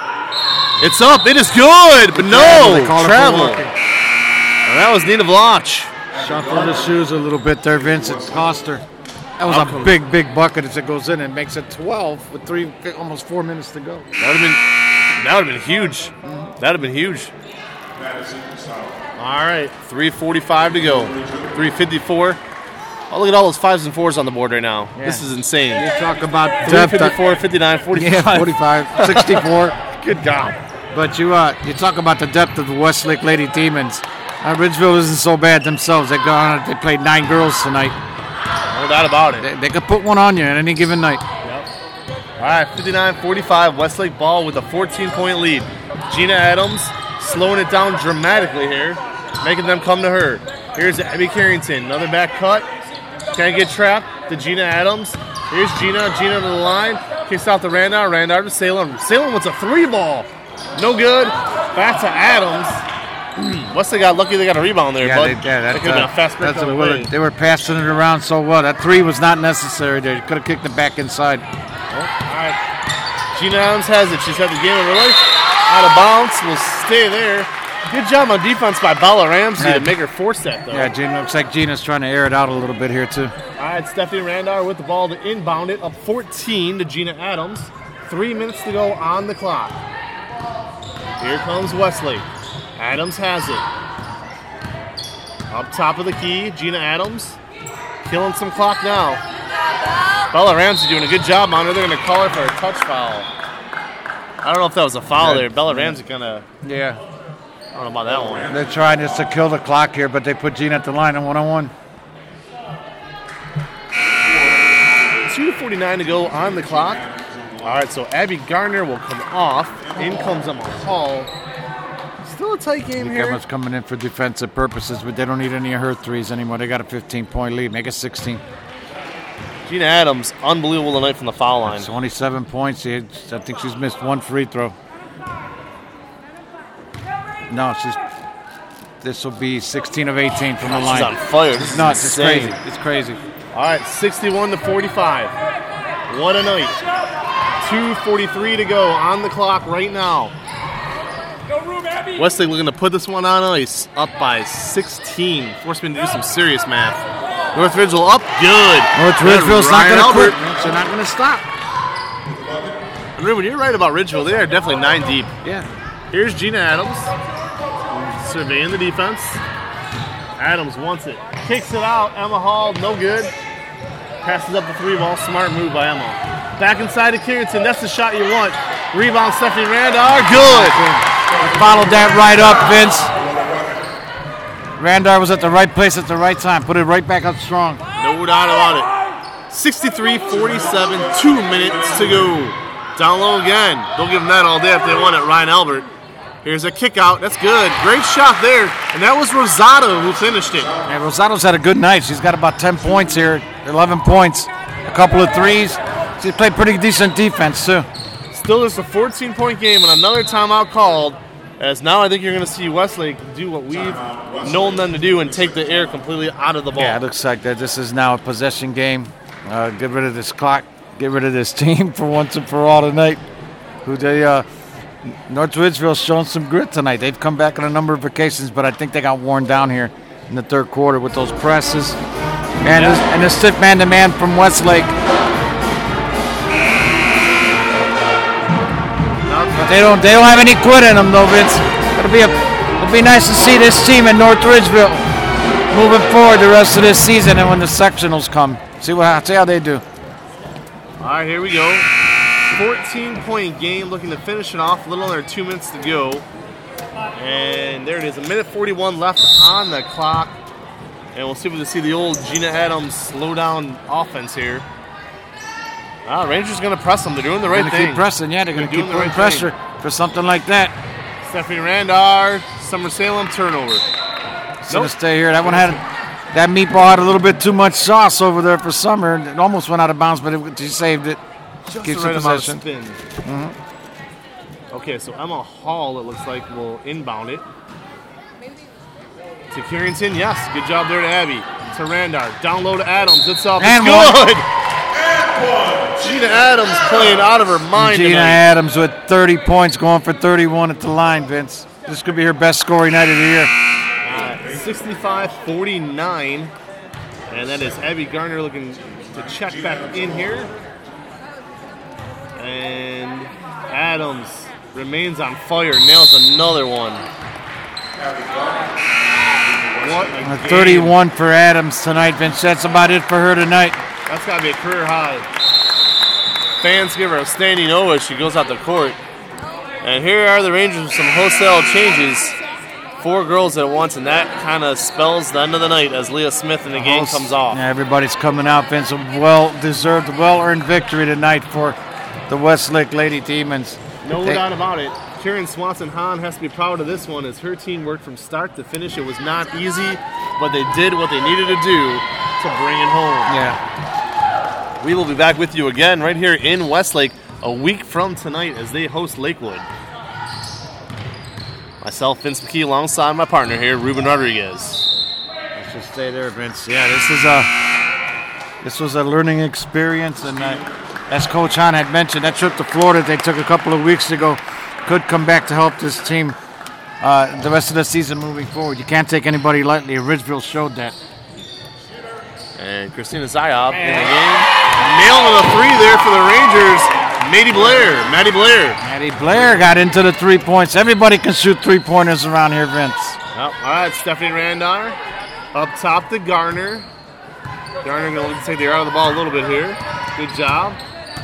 It's up. It is good, but no. Travel. And that was Nina Vlach. Shuffled the shoes a little bit there, Vince. It cost her. That was Outcome. a big, big bucket as it goes in and makes it twelve with three, almost four minutes to go. That would have been, that would have been huge. Mm-hmm. That would have been huge. All right, three forty-five to go, three fifty-four. Oh, look at all those fives and fours on the board right now. Yeah. This is insane. You talk about three fifty-four, fifty-nine, forty-five. Yeah, forty-five, sixty-four. Good God. But you uh, you talk about the depth of the Westlake Lady Demons. Uh, Ridgeville isn't so bad themselves. They gone. They played nine girls tonight. No doubt about it. They, they could put one on you on any given night. Yep. All right, fifty-nine forty-five, Westlake ball with a fourteen-point lead. Gina Adams slowing it down dramatically here, making them come to her. Here's Abby Carrington, another back cut. Can't get trapped to Gina Adams. Here's Gina, Gina to the line. Kicks out to Randolph, Randolph to Salem. Salem with a three ball. No good. Back to Adams. Westlake got lucky they got a rebound there, yeah, bud. They, yeah, that, that could uh, have been a fast break. That's a word. They were passing it around so well. That three was not necessary there. You could have kicked it back inside. Oh, all right. Gina Adams has it. She's had the game of her life. Out of bounds, will stay there. Good job on defense by Bella Ramsey yeah, to make her force that, though. Yeah, Gina, looks like Gina's trying to air it out a little bit here, too. All right, Stephanie Randolph with the ball to inbound it, up fourteen to Gina Adams. Three minutes to go on the clock. Here comes Wesley. Adams has it. Up top of the key, Gina Adams. Killing some clock now. Bella Ramsey doing a good job on her. They're going to call her for a touch foul. I don't know if that was a foul yeah. there. Bella Ramsey kind of. Yeah. I don't know about that one. They're trying just to kill the clock here, but they put Gina at the line on one-on-one. two forty-nine to go on the clock. All right, so Abby Gardner will come off. In comes Emma Hall. Still a tight game here. Emma's coming in for defensive purposes, but they don't need any of her threes anymore. They got a fifteen-point lead. Make it sixteen. Gina Adams, unbelievable tonight from the foul line. twenty-seven points. I think she's missed one free throw. No, she's. This will be sixteen of eighteen from the line. She's on fire. She's nuts. It's crazy. It's crazy. All right, sixty-one to forty-five. What a night. two forty-three to go on the clock right now. Westlake looking to put this one on ice. Up by sixteen. Forced me to do some serious math. North Ridgeville up, good. North Ridgeville's not going to quit. They're not going to stop. And Ruben, you're right about Ridgeville. They are definitely nine deep. Yeah. Here's Gina Adams surveying the defense. Adams wants it. Kicks it out. Emma Hall, no good. Passes up the three ball. Smart move by Emma. Back inside to Carrington. That's the shot you want. Rebound, Stephanie Randolph. Good. Followed that right up, Vince. Randar was at the right place at the right time. Put it right back up strong. No doubt about it. sixty-three forty-seven, two minutes to go. Down low again. They'll give them that all day if they want it. Ryan Albert. Here's a kick out. That's good. Great shot there. And that was Rosado who finished it. And Rosado's had a good night. She's got about ten points here, eleven points, a couple of threes. She played pretty decent defense, too. Still just a fourteen-point game and another timeout called. As now I think you're going to see Westlake do what we've known them to do and take the air completely out of the ball. Yeah, it looks like that. This is now a possession game. Uh, get rid of this clock. Get rid of this team for once and for all tonight. Who they uh, North Ridgeville's shown some grit tonight. They've come back on a number of occasions, but I think they got worn down here in the third quarter with those presses. And, yeah. this, and the stiff man-to-man from Westlake. But they don't they don't have any quit in them, though, Vince. It'll be, a, it'll be nice to see this team in North Ridgeville moving forward the rest of this season and when the sectionals come. See, what, see how they do. All right, here we go. fourteen-point game, looking to finish it off. A little under two minutes to go. And there it is, a minute forty-one left on the clock. And we'll see if we can see the old Gina Adams slow down offense here. Ah, Rangers going to press them. They're doing the right they're gonna thing. Keep pressing, yeah. They're going to keep putting right pressure thing. For something like that. Stephanie Randar, Summer Salem turnover. It's nope. going to stay here. That one had that meatball had a little bit too much sauce over there for Summer. It almost went out of bounds, but it, she saved it. Just Keeps the right amount of spin. Mm-hmm. Okay, so Emma Hall, it looks like, will inbound it. To Carrington, yes. Good job there to Abby. to Randar. Down low to Adams. It's up. And it's good. And Gina Adams playing out of her mind. Gina tonight. Adams with thirty points, going for thirty-one at the line, Vince. This could be her best scoring night of the year. sixty-five forty-nine. And that is Abby Gardner looking to check back in here. And Adams remains on fire. Nails another one. What a game. thirty-one for Adams tonight, Vince. That's about it for her tonight. That's got to be a career high. Fans give her a standing ovation as she goes out the court. And here are the Rangers with some wholesale changes. Four girls at once, and that kind of spells the end of the night as Leah Smith in the, the game comes off. Yeah, everybody's coming out, Vince. A well-deserved, well-earned victory tonight for the Westlake Lady Demons. No they- doubt about it. Karen Swanson-Hahn has to be proud of this one as her team worked from start to finish. It was not easy, but they did what they needed to do to bring it home. Yeah. We will be back with you again right here in Westlake a week from tonight as they host Lakewood. Myself, Vince McKee, alongside my partner here, Ruben Rodriguez. Let's just stay there, Vince. Yeah, this is a this was a learning experience, and uh, as Coach Hahn had mentioned, that trip to Florida they took a couple of weeks ago could come back to help this team uh, the rest of the season moving forward. You can't take anybody lightly. Ridgeville showed that. And Christina Zayob in the game. Nailing a three there for the Rangers. Maddie Blair. Maddie Blair. Maddie Blair got into the three points. Everybody can shoot three-pointers around here, Vince. Well, all right, Stephanie Randar up top to Garner. Garner going to take the air out of the ball a little bit here. Good job.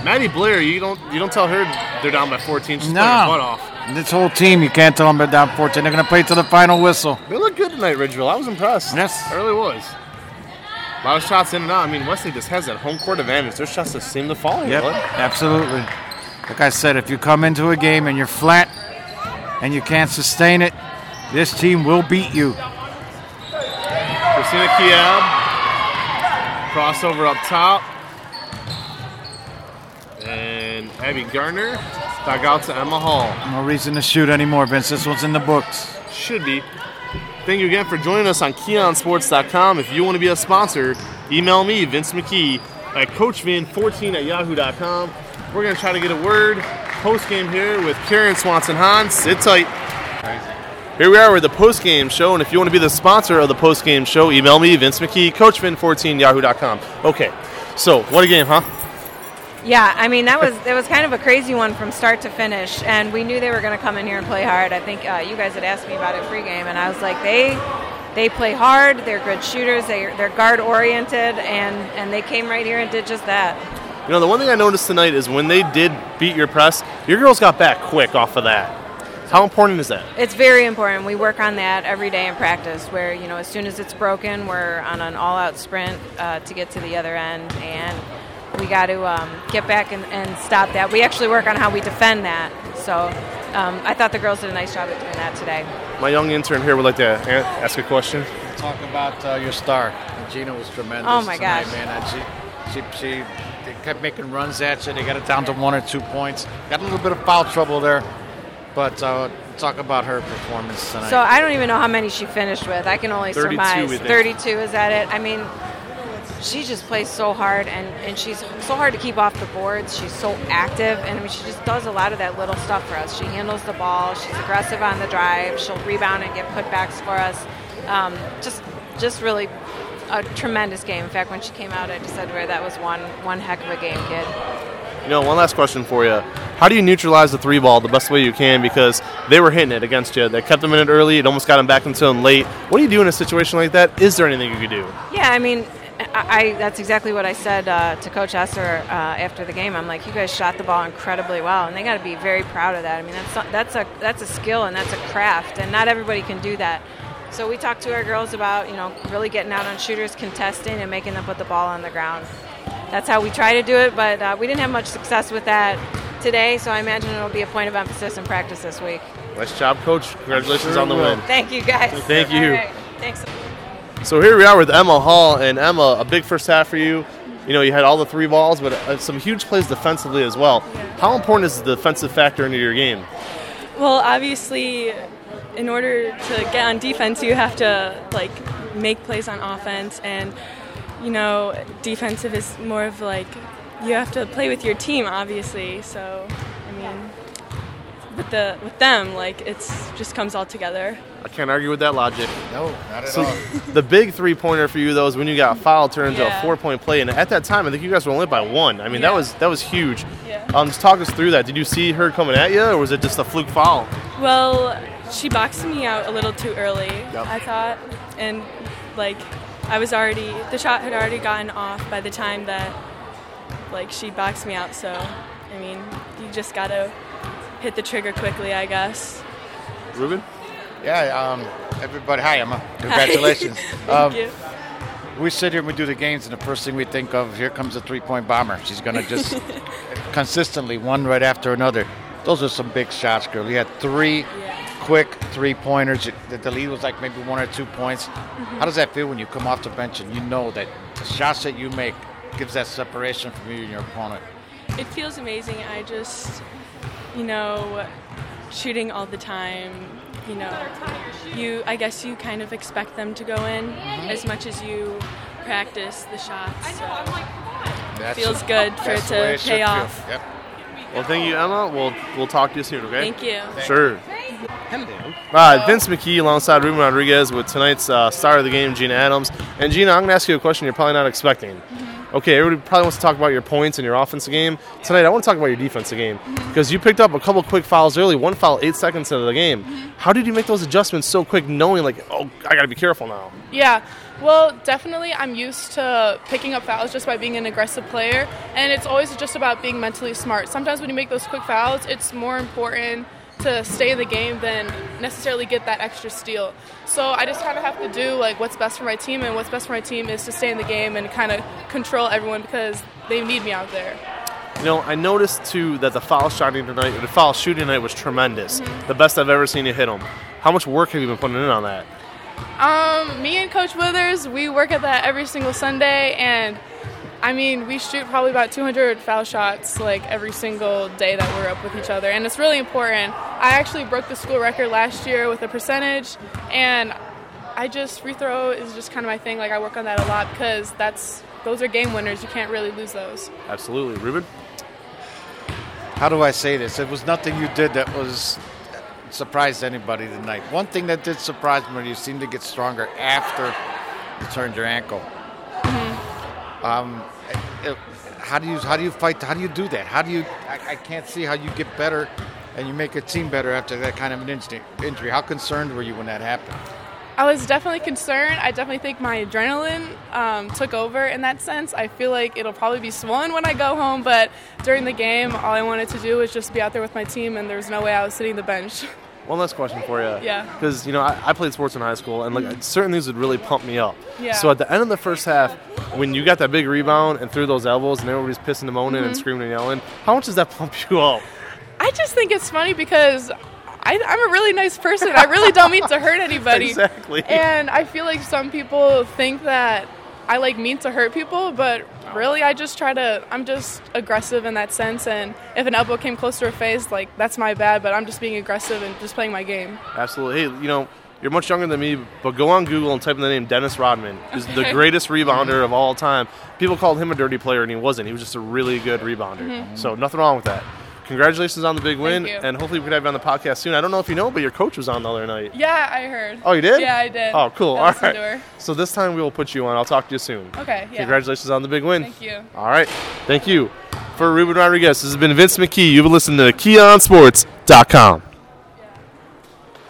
Maddie Blair, you don't you don't tell her they're down by fourteen. She's no. playing her butt off. This whole team, you can't tell them they're down fourteen. They're going to play to the final whistle. They look good tonight, Ridgeville. I was impressed. Yes. I really was. A lot of shots in and out. I mean, Wesley just has that home court advantage. Their shots just seem to fall here. Yep, really. Absolutely. Like I said, if you come into a game and you're flat and you can't sustain it, this team will beat you. Christina Kiam, crossover up top. And Abby Gardner back out to Emma Hall. No reason to shoot anymore, Vince. This one's in the books. Should be. Thank you again for joining us on Kee on Sports dot com. If you want to be a sponsor, email me, Vince McKee, at coach vin fourteen at yahoo dot com. We're going to try to get a word post-game here with Karen Swanson-Hahn. Sit tight. Here we are with the post-game show, and if you want to be the sponsor of the post-game show, email me, Vince McKee, coach vin fourteen at yahoo dot com. Okay, so what a game, huh? Yeah, I mean, that was it was kind of a crazy one from start to finish, and we knew they were going to come in here and play hard. I think uh, you guys had asked me about it pregame, and I was like, they they play hard, they're good shooters, they're, they're guard-oriented, and, and they came right here and did just that. You know, the one thing I noticed tonight is when they did beat your press, your girls got back quick off of that. How important is that? It's very important. We work on that every day in practice where, you know, as soon as it's broken, we're on an all-out sprint uh, to get to the other end, and we got to um, get back and, and stop that. We actually work on how we defend that. So um, I thought the girls did a nice job of doing that today. My young intern here would like to ask a question. Talk about uh, your star. Gina was tremendous. Oh, my tonight, gosh. Man. She, she, she they kept making runs at you. They got it down to one or two points. Got a little bit of foul trouble there. But uh, talk about her performance tonight. So I don't even know how many she finished with. I can only surmise. thirty-two, is that it? I mean, she just plays so hard, and, and she's so hard to keep off the boards. She's so active, and I mean, she just does a lot of that little stuff for us. She handles the ball. She's aggressive on the drive. She'll rebound and get putbacks for us. Um, just just really a tremendous game. In fact, when she came out, I just said to her, that was one, one heck of a game, kid. You know, one last question for you. How do you neutralize the three ball the best way you can? Because they were hitting it against you. They kept them in it early. It almost got them back until late. What do you do in a situation like that? Is there anything you could do? Yeah, I mean, I, I, that's exactly what I said uh, to Coach Esser uh, after the game. I'm like, you guys shot the ball incredibly well, and they got to be very proud of that. I mean, that's that's a that's a skill and that's a craft, and not everybody can do that. So we talked to our girls about, you know, really getting out on shooters, contesting, and making them put the ball on the ground. That's how we try to do it, but uh, we didn't have much success with that today, so I imagine it'll be a point of emphasis in practice this week. Nice job, Coach. Congratulations sure on the will. win. Thank you, guys. Thank you. All right. Thanks. So here we are with Emma Hall, and Emma, a big first half for you. You know, you had all the three balls, but some huge plays defensively as well. Yeah. How important is the defensive factor into your game? Well, obviously, in order to get on defense, you have to, like, make plays on offense, and, you know, defensive is more of like you have to play with your team, obviously. So, I mean, with the with them, like, it's just comes all together. I can't argue with that logic. No, not at so all. The big three-pointer for you, though, is when you got a foul turned into yeah. a four-point play. And at that time, I think you guys were only by one. I mean, yeah. that was that was huge. Yeah. Um, just talk us through that. Did you see her coming at you, or was it just a fluke foul? Well, she boxed me out a little too early, yep. I thought. And, like, I was already – the shot had already gotten off by the time that, like, she boxed me out. So, I mean, you just got to hit the trigger quickly, I guess. Ruben? Yeah, um, everybody, hi, Emma. Congratulations. Thank um, you. We sit here and we do the games, and the first thing we think of, here comes a three-point bomber. She's going to just consistently, one right after another. Those are some big shots, girl. You had three yeah. quick three-pointers. The lead was like maybe one or two points. Mm-hmm. How does that feel when you come off the bench and you know that the shots that you make gives that separation from you and your opponent? It feels amazing. I just, you know, shooting all the time. You know, you I guess you kind of expect them to go in mm-hmm. as much as you practice the shots. So it feels good for it to pay off. Yep. Well, thank you, Emma. We'll we'll talk to you soon, okay? Thank you. Thank sure. You. Uh, Vince McKee alongside Ruben Rodriguez with tonight's uh, star of the game, Gina Adams. And, Gina, I'm going to ask you a question you're probably not expecting. Mm-hmm. Okay, everybody probably wants to talk about your points and your offensive game. Tonight, I want to talk about your defensive game mm-hmm. because you picked up a couple quick fouls early, one foul eight seconds into the game. Mm-hmm. How did you make those adjustments so quick, knowing, like, oh, I got to be careful now? Yeah, well, definitely I'm used to picking up fouls just by being an aggressive player, and it's always just about being mentally smart. Sometimes when you make those quick fouls, it's more important to stay in the game than necessarily get that extra steal. So I just kind of have to do, like, what's best for my team, and what's best for my team is to stay in the game and kind of control everyone because they need me out there. You know, I noticed, too, that the foul shooting tonight, the foul shooting tonight was tremendous. Mm-hmm. The best I've ever seen you hit them. How much work have you been putting in on that? Um, me and Coach Withers, we work at that every single Sunday. And, I mean, we shoot probably about two hundred foul shots, like, every single day that we're up with each other. And it's really important. I actually broke the school record last year with a percentage. And I just, free throw is just kind of my thing. Like, I work on that a lot because that's those are game winners. You can't really lose those. Absolutely. Ruben? How do I say this? It was nothing you did that was surprised anybody tonight. One thing that did surprise me, you seemed to get stronger after you turned your ankle. Mm-hmm. Um, it, how do you how do you fight? How do you do that? How do you? I, I can't see how you get better and you make a team better after that kind of an injury. How concerned were you when that happened? I was definitely concerned. I definitely think my adrenaline um, took over in that sense. I feel like it'll probably be swollen when I go home, but during the game, all I wanted to do was just be out there with my team, and there was no way I was sitting the bench. One last question for you. Yeah. Because, you know, I, I played sports in high school, and, like, mm-hmm. certain things would really pump me up. Yeah. So at the end of the first half, when you got that big rebound and threw those elbows, and everybody's pissing and moaning mm-hmm. and screaming and yelling, how much does that pump you up? I just think it's funny because I, I'm a really nice person. I really don't mean to hurt anybody. Exactly. And I feel like some people think that I, like, mean to hurt people, but really I just try to – I'm just aggressive in that sense. And if an elbow came close to her face, like, that's my bad, but I'm just being aggressive and just playing my game. Absolutely. Hey, you know, you're much younger than me, but go on Google and type in the name Dennis Rodman, who's okay. the greatest rebounder of all time. People called him a dirty player, and he wasn't. He was just a really good rebounder. Mm-hmm. So nothing wrong with that. Congratulations on the big win, and hopefully we could have you on the podcast soon. I don't know if you know, but your coach was on the other night. Yeah, I heard. Oh, you did? Yeah, I did. Oh, cool. All right. So this time we will put you on. I'll talk to you soon. Okay, yeah. Congratulations on the big win. Thank you. All right. Thank you. For Ruben Rodriguez, this has been Vince McKee. You've been listening to Kee on Sports dot com.